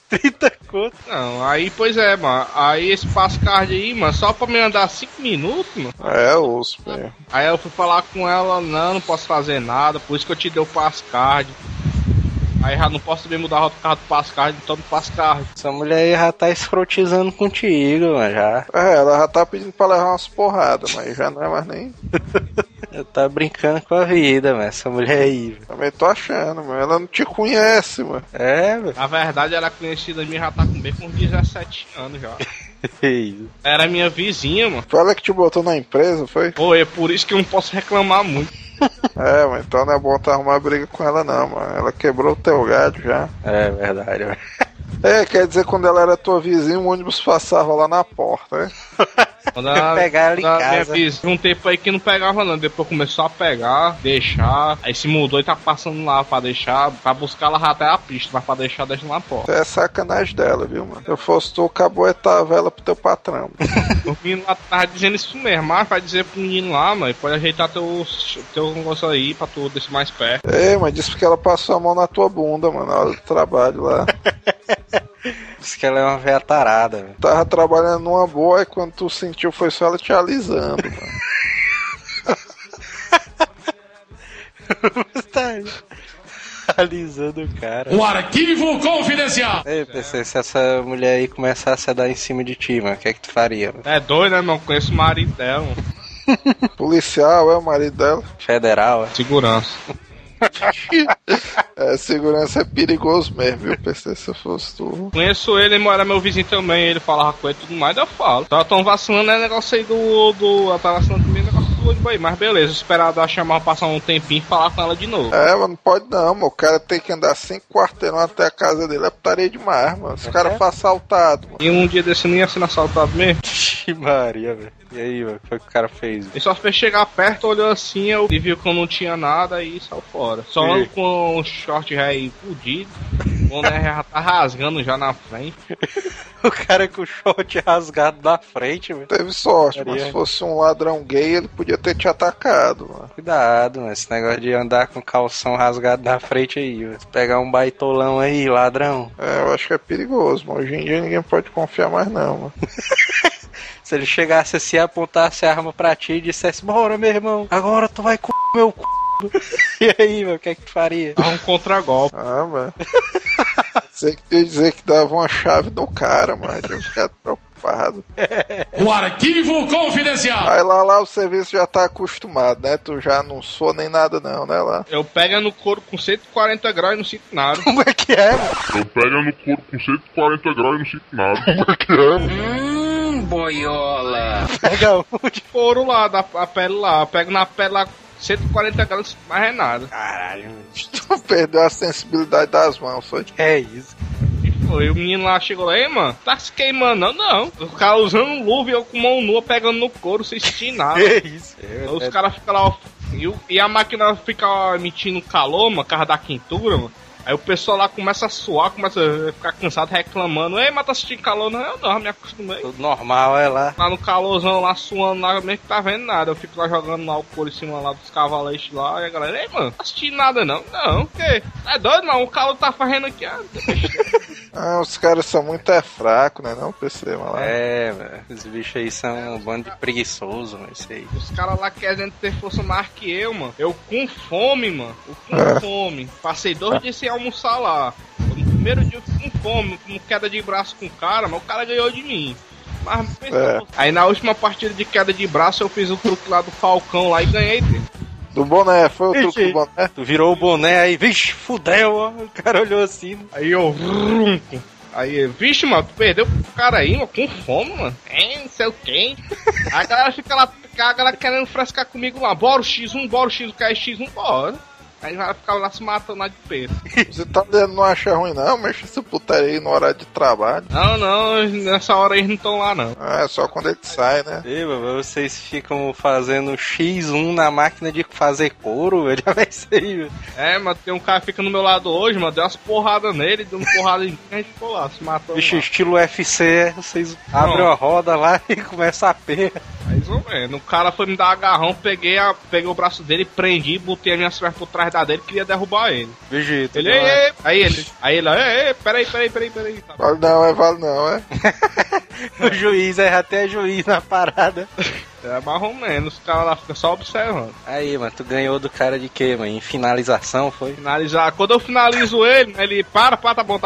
30 conto. Não, aí, pois é, mano. Aí esse passcard aí, mano, só pra me andar 5 minutos, mano. É, osso, velho. Aí eu fui falar com ela, não posso fazer nada, por isso que eu te dei o passcard. Aí já não posso também mudar a rota por causa do passcard, então do passcard. Essa mulher aí já tá escrotizando contigo, mano, já. É, ela já tá pedindo pra levar umas porradas, mas já não é mais nem... Ela tá brincando com a vida, mano, essa mulher aí, velho. Também tô achando, mano, ela não te conhece, mano. É, velho. Na verdade, ela é conhecida de mim, já tá com 17 anos já. Era minha vizinha, mano. Foi ela que te botou na empresa, foi? Pô, é por isso que eu não posso reclamar muito. É, mas então não é bom tu arrumar briga com ela não, mano. Ela quebrou o teu gato já. É verdade, velho. É, quer dizer, quando ela era tua vizinha, o ônibus passava lá na porta, né? Pegar ela em casa. Um tempo aí que não pegava não, depois começou a pegar, deixar, aí se mudou e tá passando lá pra deixar, pra buscar ela até a pista, mas pra deixar, deixa na porta. É sacanagem dela, viu, mano? Se eu fosse tu, caboetava ela pro teu patrão. O menino lá tava dizendo isso mesmo, mas vai dizer pro menino lá, mano, pode ajeitar teu negócio aí pra tu descer mais perto. É, mas disse porque ela passou a mão na tua bunda, mano, na hora do trabalho lá. Diz que ela é uma velha tarada, velho. Tava trabalhando numa boa e quando tu sentiu foi só ela te alisando, mano. Alisando o cara. Um arquivo confidencial! Ei, PC, se essa mulher aí começasse a dar em cima de ti, mano, o que é que tu faria? Mano? É doido, né, mano? Conheço o marido dela, mano. Policial, é o marido dela? Federal, é? Segurança. É, segurança é perigoso mesmo, viu, PC? Se eu fosse tu. Conheço ele, era meu vizinho também. Ele falava com ele e tudo mais, eu falo. Então, tão vacilando, é negócio aí do. Tá vacilando comigo, negócio do ônibus aí. Mas beleza, esperar ela chamar, passar um tempinho e falar com ela de novo. É, mas não pode não, mano. O cara tem que andar 5 quarteirões até a casa dele. É putaria demais, mano. Se o cara for assaltado, mano. E um dia desse não ia sendo assaltado mesmo? Que Maria, velho. E aí, mano, o que foi que o cara fez? Ele só fez chegar perto, olhou assim, e viu que eu não tinha nada e saiu fora. Só com o short já aí fudido, o boné já tá rasgando já na frente. O cara com o short rasgado na frente, velho. Teve sorte, Maria. Mas se fosse um ladrão gay, ele podia ter te atacado, mano. Cuidado, mano, esse negócio de andar com calção rasgado na frente aí, velho. Pegar um baitolão aí, ladrão. É, eu acho que é perigoso, mano. Hoje em dia ninguém pode confiar mais não, mano. Se ele chegasse assim, apontasse a arma pra ti e dissesse, bora, meu irmão, agora tu vai com meu c***. E aí, meu, o que é que tu faria? Um contragolpe. Ah, mano. Sei que ia dizer que dava uma chave no cara, mano. Eu ficar preocupado. O arquivo confidencial. Aí lá o serviço já tá acostumado, né? Tu já não sou nem nada não, né, lá? Eu pego no couro com 140 graus e não sinto nada. Como é que é, mano? Eu pego no couro com 140 graus e não sinto nada. Como é que é, mano? Boiola. Pega um de couro lá, da pele lá. Eu pego na pele lá 140 graus, mais é nada. Caralho, tu perdeu a sensibilidade das mãos, foi? É isso. E foi, o menino lá chegou lá, ei, mano, tá se queimando não. O cara usando luva e eu com mão nua pegando no couro, sem sentir nada. É isso. Então, os caras ficam lá, ó, e a máquina fica ó, emitindo calor, mano, carro da quintura, mano. Aí o pessoal lá começa a suar, começa a ficar cansado, reclamando. Ei, mas tá assistindo calor? Não, eu não, me acostumei. Tudo normal, é lá. Lá no calorzão, lá suando, lá mesmo que tá vendo nada. Eu fico lá jogando lá o couro em cima lá dos cavaletes lá. E a galera, ei, mano, não tá assistindo nada não. Não, porque é doido, mano, o calor tá fazendo aqui. Ah, os caras são muito fracos, né? Não perceba lá. É, velho, esses bichos aí são um bando de preguiçoso, mano, isso aí. Os caras lá querendo ter força mais que eu, mano. Eu com fome, mano. Eu com fome. Passei 2 dias sem almoçar lá. No primeiro dia eu fui com fome, com queda de braço com o cara, mas o cara ganhou de mim. Mas aí na última partida de queda de braço eu fiz o truque lá do Falcão lá e ganhei dele. Do boné, foi o truque do boné. Tu virou o boné aí, vixe, fudeu, ó. O cara olhou assim. Aí eu ronco. Aí, vixe, mano, tu perdeu pro cara aí, mano, com fome, mano. É, não sei o quê. Aí a galera fica lá, a galera querendo frescar comigo lá. Bora o X1, bora o X1, cai X1, bora. Aí vai ficar lá se matando lá de peso. Você tá não acha ruim não? Mexe essa putaria aí no horário de trabalho. Não, nessa hora eles não estão lá não. Ah, é só quando ele sai, né? Ei, vocês ficam fazendo X1 na máquina de fazer couro, velho. Vai ser, velho. É, mas tem um cara que fica no meu lado hoje, mano. Deu umas porradas nele, deu uma porrada em mim, a gente ficou lá, se matou. Bicho, estilo UFC, vocês abrem a roda lá e começam a perra. Mais ou menos. O cara foi me dar um agarrão, peguei o braço dele, prendi, botei a minha pernas por trás dele, queria derrubar ele. Vigito, ele aí ele, peraí. Tá. Vale não, é? O juiz, até juiz na parada. É mais ou menos, o cara lá fica só observando. Aí, mano, tu ganhou do cara de quê, mano? Em finalização, foi? Finalizar. Quando eu finalizo ele, ele para, tá bom.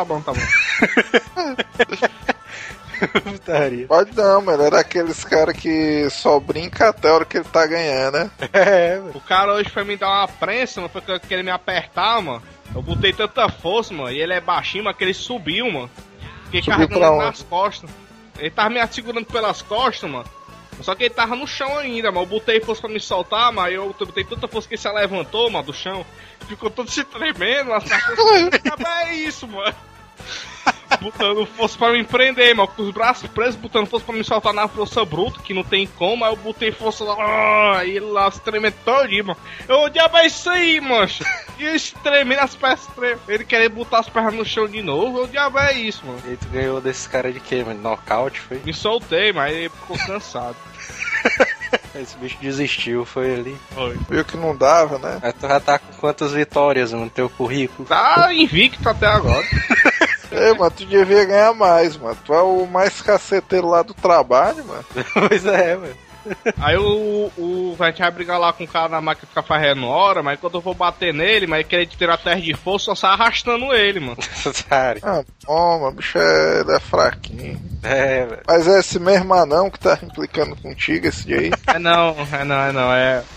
Pode não, mano. Era aqueles caras que só brinca até a hora que ele tá ganhando, né? É, mano. O cara hoje foi me dar uma prensa, mano, porque ele me apertar, mano. Eu botei tanta força, mano, e ele é baixinho, mas que ele subiu, mano. Fiquei carregando nas costas. Ele tava me segurando pelas costas, mano. Só que ele tava no chão ainda, mano. Eu botei força pra me soltar, mas eu botei tanta força que ele se levantou, mano, do chão. Ficou todo se tremendo, mas é isso, mano. Botando força pra me prender, mano. Com os braços presos, botando força pra me soltar na força bruta, que não tem como. Aí eu botei força lá, e lá se tremendo todinho, mano. Eu, o diabo é isso aí, mancha. E ele se tremendo, as pernas tremendo. Ele queria botar as pernas no chão de novo. O diabo é isso, mano. E tu ganhou desses caras de quê, mano? Nocaute, foi? Me soltei, mas ele ficou cansado. Esse bicho desistiu, foi ali. Foi. Viu que não dava, né? Mas tu já tá com quantas vitórias no teu currículo? Tá invicto até agora. É, mano, tu devia ganhar mais, mano. Tu é o mais caceteiro lá do trabalho, mano. Pois é, mano. Aí o vai te brigar lá com o cara na máquina ficar fazendo hora, mas quando eu vou bater nele, mas querer tirar a terra de força, só sai arrastando ele, mano. Sério. Ah, bom, mano, o bicho é fraquinho. É, velho. Mas é esse mesmo anão que tá implicando contigo esse dia aí? É não.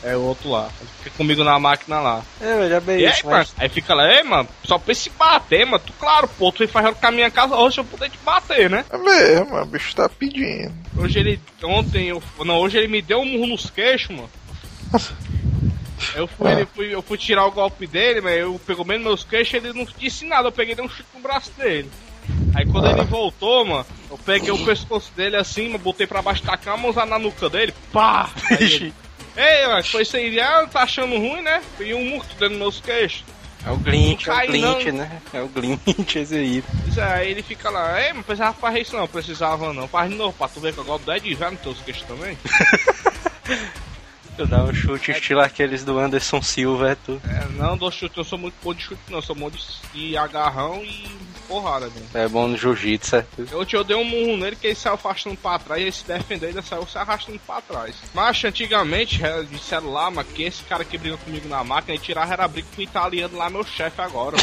É o outro lá. Fica comigo na máquina lá. É, velho, é bem e isso, aí, mas... Aí fica lá, ei, mano, só pra se bater, mano. Tu, claro, pô, tu vem fazendo com a minha casa hoje eu poder te bater, né? É mesmo, mano, o bicho tá pedindo. Hoje ele... Hoje ele me deu um murro nos queixos, mano. Eu fui tirar o golpe dele, mas eu pegou menos meus queixos, ele não disse nada. Eu peguei e dei um chute no braço dele. Aí quando ele voltou, mano, eu peguei o pescoço dele assim, mano, botei pra baixo da cama, mãos na nuca dele, pá! Ele, ei, mano, foi isso aí, tá achando ruim, né? Peguei um murro dentro dos meus queixos. É o Glint, né? É o Glint esse aí. Aí ele fica lá, ei, não precisava fazer isso não, precisava não. Faz de novo, pra tu ver que eu gosto do Ed já nos teus queixos também. Tu dá um chute estilo aqueles do Anderson Silva, é tu. É, não dou chute, eu sou muito bom de chute não, sou bom de agarrão e porrada, mano. É bom no jiu-jitsu, é tu. Eu dei um murro nele que ele saiu afastando pra trás, ele se defendendo, ele saiu se arrastando pra trás. Mas antigamente, disseram lá, mas que esse cara que briga comigo na máquina, ele tirava, era briga com o italiano lá, meu chefe agora.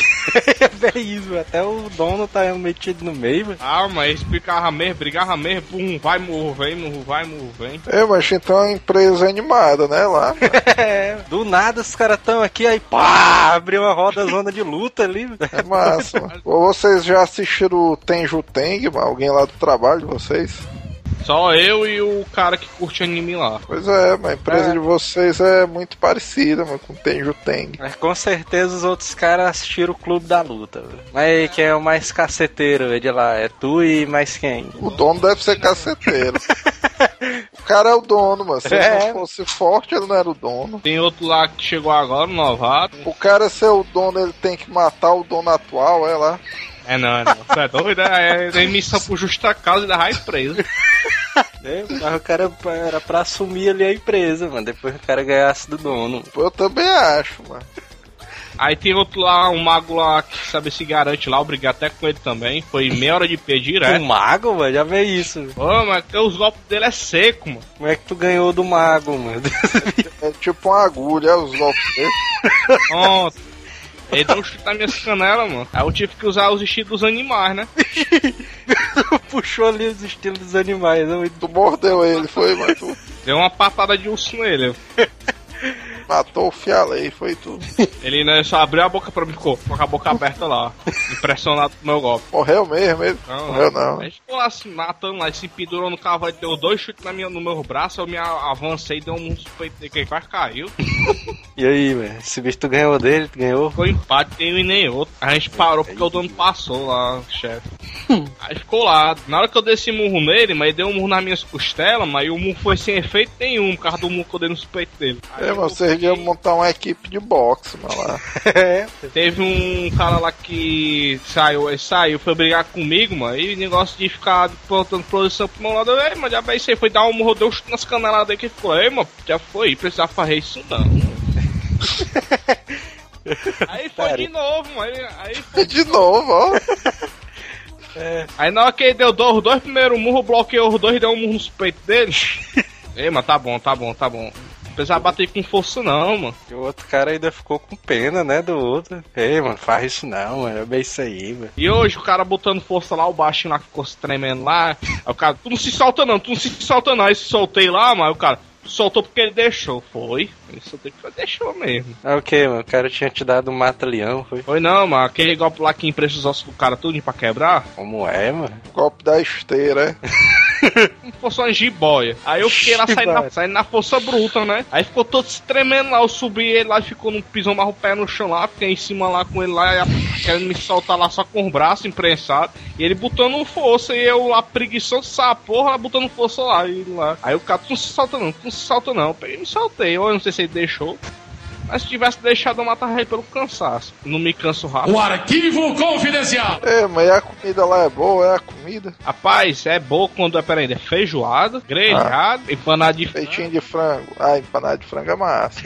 É isso, mano. Até o dono tá metido no meio, mano. Ah, mas ele explicava mesmo, brigava mesmo, pum, vai, morro, vem, morro, vai, morro, vem. É, mas então a empresa é animada, né, lá. É, do nada os caras tão aqui, aí pá, abriu uma roda zona de luta ali. É massa, mano. Vocês já assistiram o Tenjou Tenge, alguém lá do trabalho de vocês? Só eu e o cara que curte anime lá. Pois é, mas a empresa de vocês é muito parecida, mano, com o Tenjou Tenge. Mas com certeza os outros caras assistiram o Clube da Luta, véio. Mas quem é o mais caceteiro, véio, de lá? É tu e mais quem? O dono deve ser caceteiro. O cara é o dono, mano. Se ele não fosse forte, ele não era o dono. Tem outro lá que chegou agora, um novato. O cara ser o dono, ele tem que matar o dono atual, é lá. É não. Você é doido? É missão por justa causa e da raia presa. Mas o cara era pra assumir ali a empresa, mano. Depois o cara ganhasse do dono. Pô, eu também acho, mano. Aí tem outro lá, um mago lá que sabe se garante lá, eu briguei até com ele também. Foi meia hora de pé direto. O mago, mano, já vê isso. Pô, mas os golpes dele é seco, mano. Como é que tu ganhou do mago, mano? É tipo uma agulha, os golpes dele. Nossa. Ele deu um chute nas minhas canelas, mano. Aí eu tive que usar os estilos dos animais, né? Puxou ali os estilos dos animais. Né? Tu mordeu ele, foi, mano. Deu uma patada de urso nele. Matou o fialei, foi tudo. Ele, né, só abriu a boca pra mim, ficou com a boca aberta lá, impressionado com o meu golpe. Morreu mesmo, ele? Não. Ele ficou lá se matando lá, se pendurou no cavalo, deu dois chutes no meu braço, eu me avancei, deu um peito que quase caiu. E aí, velho? Esse bicho tu ganhou dele, tu ganhou? Foi empate, tem um e nem outro. A gente parou porque o dono passou lá, chefe. Aí ficou lá. Na hora que eu dei esse murro nele, mas ele deu um murro nas minhas costelas, mas o murro foi sem efeito nenhum, por causa do murro que eu dei nos peitos dele. Aí, você ia montar uma equipe de boxe, mano, lá. Teve um cara lá que saiu, foi brigar comigo, mano, e negócio de ficar plantando produção pro meu lado, ei, mano, já vai ser, foi dar um murro, deu nas caneladas aí que ficou, ei, mano, já foi, precisava fazer isso não. Aí foi de novo, mano, aí foi de novo, ó. É. Aí na hora que ele deu os dois primeiros murros, bloqueou os dois e deu um murro nos peitos dele. Ei, mano, tá bom. Não precisava bater com força não, mano. E o outro cara ainda ficou com pena, né, do outro. Ei, mano, faz isso não, mano. É bem isso aí, mano. E hoje o cara botando força lá, o baixinho lá que ficou se tremendo lá. Aí o cara, tu não se solta não. Aí se soltei lá, mano, o cara soltou porque ele deixou. Foi. Ele soltou porque deixou mesmo. Ah, ok, mano. O cara tinha te dado um mata-leão, foi? Foi não, mano. Aquele golpe lá que empresta os ossos do cara tudo pra quebrar. Como é, mano? Golpe da esteira, é? Como se fosse uma jiboia. Aí eu fiquei lá saindo na força bruta, né? Aí ficou todo se tremendo lá. Eu subi ele lá, ficou no pisão, marro o pé no chão lá. Fiquei em cima lá com ele lá, querendo me soltar lá só com o braço imprensado. E ele botando força e eu lá preguiçoso, porra, lá botando força lá. E lá. Aí o cara, tu não se solta não. Eu peguei, me soltei. Eu não sei se ele deixou. Mas se tivesse deixado eu matava ele pelo cansaço. Não me canso rápido. O arquivo confidencial! É, mas a comida lá é boa, é a comida. Rapaz, é boa quando é, peraí, é feijoada, grelhado, empanado de frango. Peitinho de frango. Ah, empanado de frango é massa.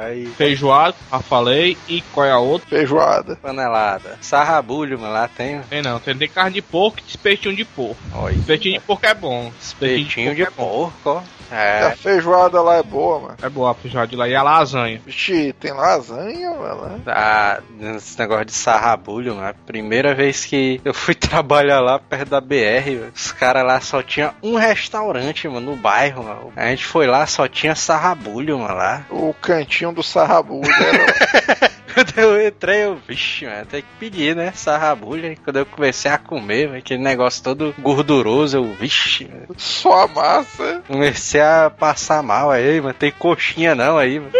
Aí. Feijoada, já falei. E qual é a outra? Feijoada. Panelada. Sarrabulho, mano, lá tem. Tem não, tem de carne de porco e espetinho de porco. Oi. Espetinho de porco é bom. Espetinho de porco. É. A feijoada lá é boa, mano. É boa a feijoada lá. E a lasanha? Vixe, tem lasanha, mano. Ah, esse negócio de sarrabulho, mano. Primeira vez que eu fui trabalhar lá perto da BR, os caras lá só tinha um restaurante, mano, no bairro, mano. A gente foi lá, só tinha sarrabulho, mano, lá. O cantinho do sarrabulho. Quando eu entrei, eu, vixe, mano, tem que pedir, né? Sarrabulho. Quando eu comecei a comer, mano, aquele negócio todo gorduroso, eu, vixe, mano. Só a massa. Comecei a passar mal aí, mano. Tem coxinha não aí, mano.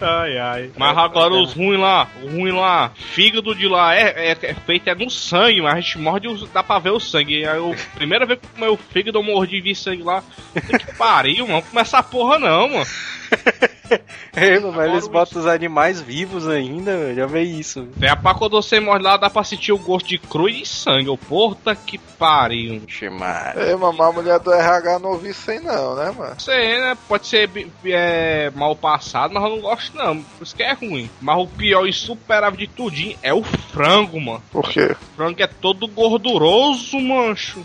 Ai, ai. Mas agora os ruins lá, fígado de lá é feito no sangue, mas a gente morde, dá pra ver o sangue. Aí eu, primeira vez que eu comi o fígado, eu mordi e vi sangue lá. Que pariu, mano. Não comer essa porra não, mano. É, mano, eles botam os animais vivos ainda, velho. Já veio isso. É, a pá, quando você morde lá, dá pra sentir o gosto de cru e de sangue. Ô, porra, que pariu. É, mas a mulher do RH não ouviu isso aí, não, né, mano? Sei, né? Pode ser mal passado, mas eu não gosto, não. Por isso que é ruim. Mas o pior e superável de tudinho é o frango, mano. Por quê? O frango é todo gorduroso, mancho.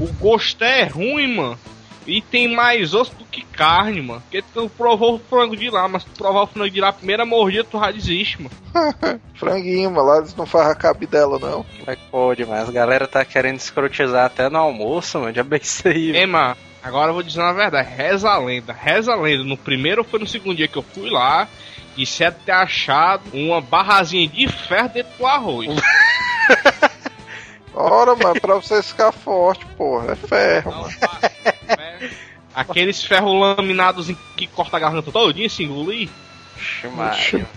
O gosto é ruim, mano. E tem mais osso do que carne, mano. Porque tu provou o frango de lá, mas tu provar o frango de lá, a primeira mordida, tu já desiste, mano. Franguinho, mano. Lá eles não fazem a cabidela, não. É pode, mas a galera tá querendo escrotizar até no almoço, mano. Já pensei. É, mano. Agora eu vou dizer na verdade. Reza a lenda. Reza a lenda. No primeiro ou foi no segundo dia que eu fui lá, disseram ter achado uma barrazinha de ferro dentro do arroz. Ora, mano, pra você ficar forte, porra. É ferro, não, mano. Aqueles ferros laminados que corta a garganta todinha, assim, engolir.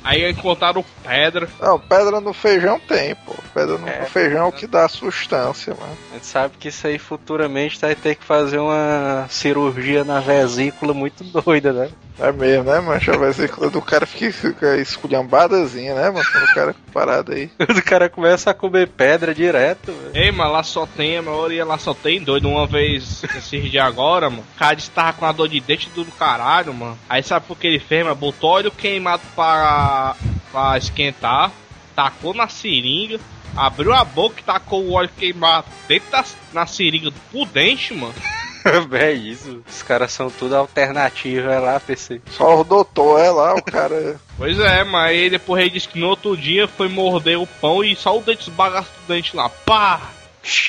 Aí encontraram pedra. Não, pedra no feijão tem, pô. Pedra no feijão é o que dá sustância, mano. A gente sabe que isso aí futuramente vai ter que fazer uma cirurgia na vesícula muito doida, né? É mesmo, né, mano? A vesícula do cara fica esculhambadazinha, né, mano? Quando o cara fica parado aí. O cara começa a comer pedra direto, velho. Ei, mas lá só tem, a maioria lá só tem doido. Uma vez, esses de agora, mano, o cara estava com a dor de dente do caralho, mano. Aí sabe por que ele fez, mano? Botou óleo queimado pra esquentar, tacou na seringa, abriu a boca e tacou o óleo queimado dentro na seringa pro dente, mano. É isso, os caras são tudo alternativo, é lá, PC. Só o doutor, é lá, o cara. Pois é, mas ele, depois ele disse que no outro dia foi morder o pão e só o dente esbagaço do dente lá, pá!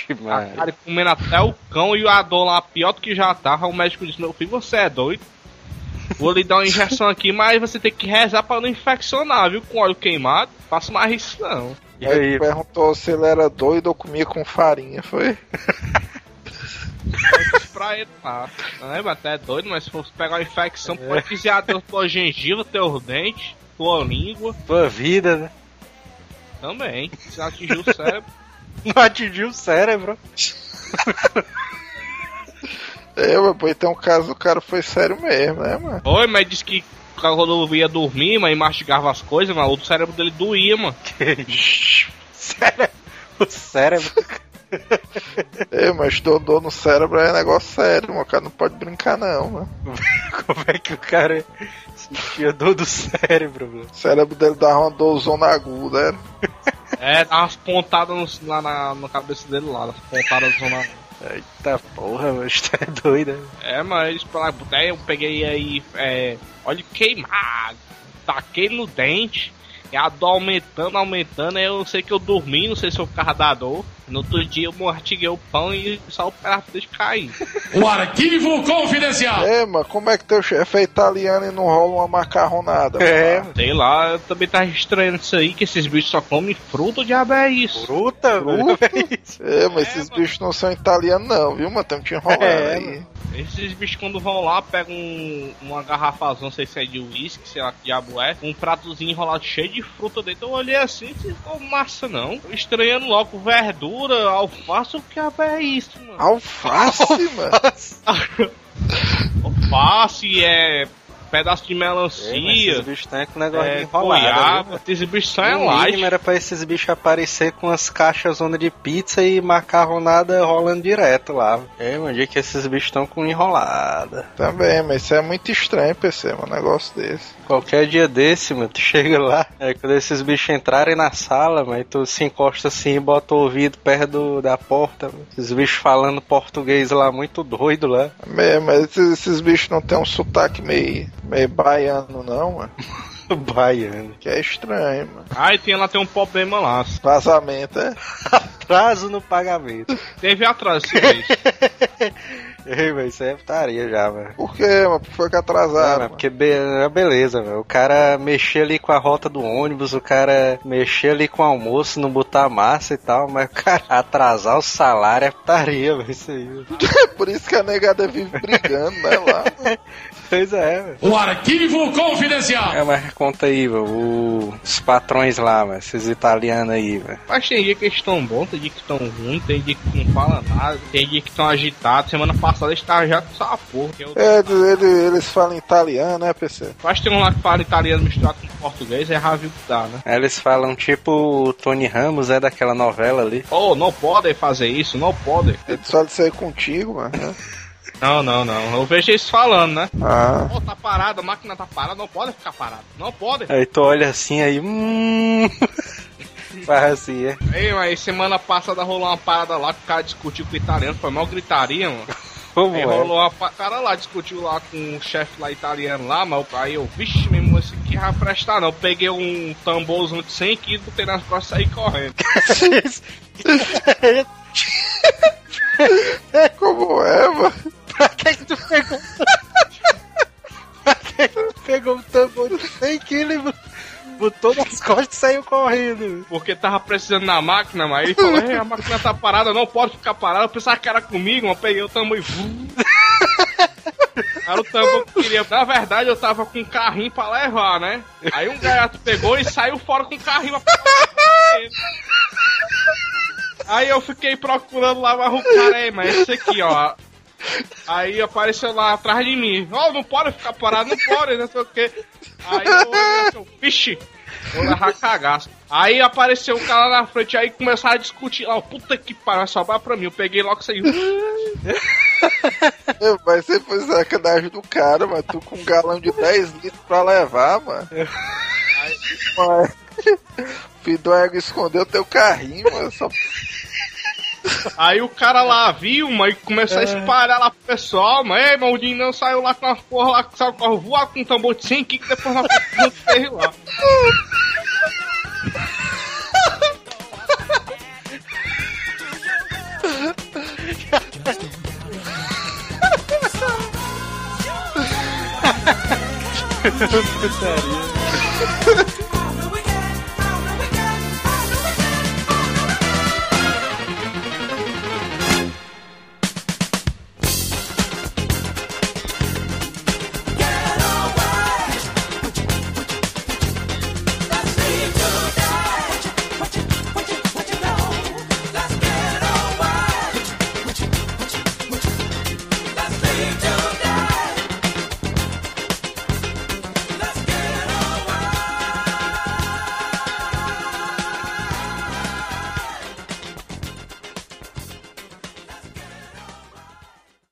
O cara comendo até o cão e a dor lá, pior do que já tava. O médico disse: meu filho, você é doido? Vou lhe dar uma injeção aqui, mas você tem que rezar pra não infeccionar, viu? Com óleo queimado, faço mais isso não. E aí perguntou se ele era doido ou comia com farinha, foi? Pra ele lá. Não é, até é doido, mas se fosse pegar uma infecção, pode desviar tua gengiva, teus dentes, tua língua. Tua vida, né? Também, se atingiu o cérebro. Não atingiu o cérebro. É, mas então o caso do cara foi sério mesmo, né, mano? Oi, mas disse que quando ia dormir, mas mastigava as coisas, mano, o cérebro dele doía, mano. O cérebro... É, mas dor no cérebro é negócio sério, mano. O cara não pode brincar, não, mano. Como é que o cara sentia dor do cérebro, mano? O cérebro dele dava uma dorzona aguda, né? É, dava umas pontadas lá na cabeça dele lá, umas pontadas zona aguda. Eita porra, mas tá doido, né? É, mas pra lá, eu peguei aí, óleo queimado, taquei no dente, e a dor aumentando, aí eu sei que eu dormi, não sei se eu ficava da dor. No outro dia eu mortiguei o pão e só o prato de cair. O arquivo confidencial! É, mas como é que teu chefe é italiano e não rola uma macarronada? É, mano? Sei lá, eu também tá estranhando isso aí, que esses bichos só comem fruta, o diabo é isso? Fruta? É isso. É, mas esses bichos não são italianos não, viu, mano? Tamo te enrolando aí. Esses bichos quando vão lá, pegam uma garrafazão, não sei se é de uísque, sei lá que diabo é, um pratozinho enrolado cheio de fruta dentro, eu olhei assim, não massa não, tô estranhando logo verdura, alface, o que é isso, mano? Alface, mano? Alface, é... pedaço de melancia. Esses bichos têm com um negócio de enrolado. Esses bichos são light. Era pra esses bichos aparecer com as caixas zona de pizza e macarronada rolando direto lá. É, um dia que esses bichos estão com enrolada. Também, mas isso é muito estranho, PC, um negócio desse. Qualquer dia desse, mano, tu chega lá, quando esses bichos entrarem na sala, mano, tu se encosta assim e bota o ouvido perto da porta, mano. Esses bichos falando português lá, muito doido lá. É, mas esses bichos não tem um sotaque meio baiano não, mano. Baiano. Que é estranho, mano. Ah, e tem um problema lá. Vazamento, é? Atraso no pagamento. Teve atraso esse mês. Ei, velho, isso é putaria já, velho. Por quê, mano? Por que foi atrasado? Mano? Porque beleza, velho. O cara mexer ali com a rota do ônibus, o cara mexer ali com o almoço, não botar massa e tal, mas o cara atrasar o salário é putaria, velho, isso aí. Por isso que a negada vive brigando, né, lá. Pois é, velho. O arquivo confidencial. É, mas conta aí, velho, os patrões lá, velho, esses italianos aí, velho. Mas tem dia que eles estão bons, tem dia que estão ruins, tem dia que não fala nada, tem dia que estão agitados, semana passada. Eles tá já com essa porra. Eles falam italiano, né, PC? Acho que tem um lá que fala italiano misturado com português, é raro que dá, né? Eles falam tipo o Tony Ramos, é daquela novela ali. Oh, não podem fazer isso, não podem. Eles falam isso aí contigo, mano, né? Não. Eu vejo eles falando, né? Ah. Oh, tá parado, a máquina tá parada, não pode ficar parado, não pode. Aí tu olha assim, aí... Faz assim, é. Ei, mas semana passada rolou uma parada lá que o cara discutiu com o italiano, foi mal gritaria, mano. Como aí rolou uma cara lá, discutiu lá com o chefe lá italiano lá, mas aí eu, vixe, meu irmão, esse aqui vai prestar não. Eu peguei um tamborzão de 100 quilos, botei nas costas e saí correndo. Como é, mano? Pra que tu pegou um tambor de 100 quilos, mano? Botou nas costas e saiu correndo. Porque tava precisando na máquina, mas ele falou, a máquina tá parada, não pode ficar parada. Eu pensava que era comigo, mas peguei o tamanho e... Era o tambor que queria. Na verdade, eu tava com um carrinho pra levar, né? Aí um gaiato pegou e saiu fora com um carrinho pra... Aí eu fiquei procurando lá, mas o cara aí, mas esse aqui, ó... Aí apareceu lá atrás de mim. Oh, não pode ficar parado, não pode, não sei o que. Aí eu vixi, vou levar cagaço. Aí apareceu o cara na frente, aí começaram a discutir. Ó, puta que pariu, sobrar pra mim. Eu peguei logo e saí. Mas você foi sacanagem do cara, mano. Tu com um galão de 10 litros pra levar, mano. Aí, filho do ego escondeu teu carrinho, mano. Só... Aí o cara lá viu, mas começou a espalhar lá pro pessoal, mas ei, maldinho, não saiu lá com uma porra lá, saiu com o voar com um tambor de 100 kg, depois nós fez lá.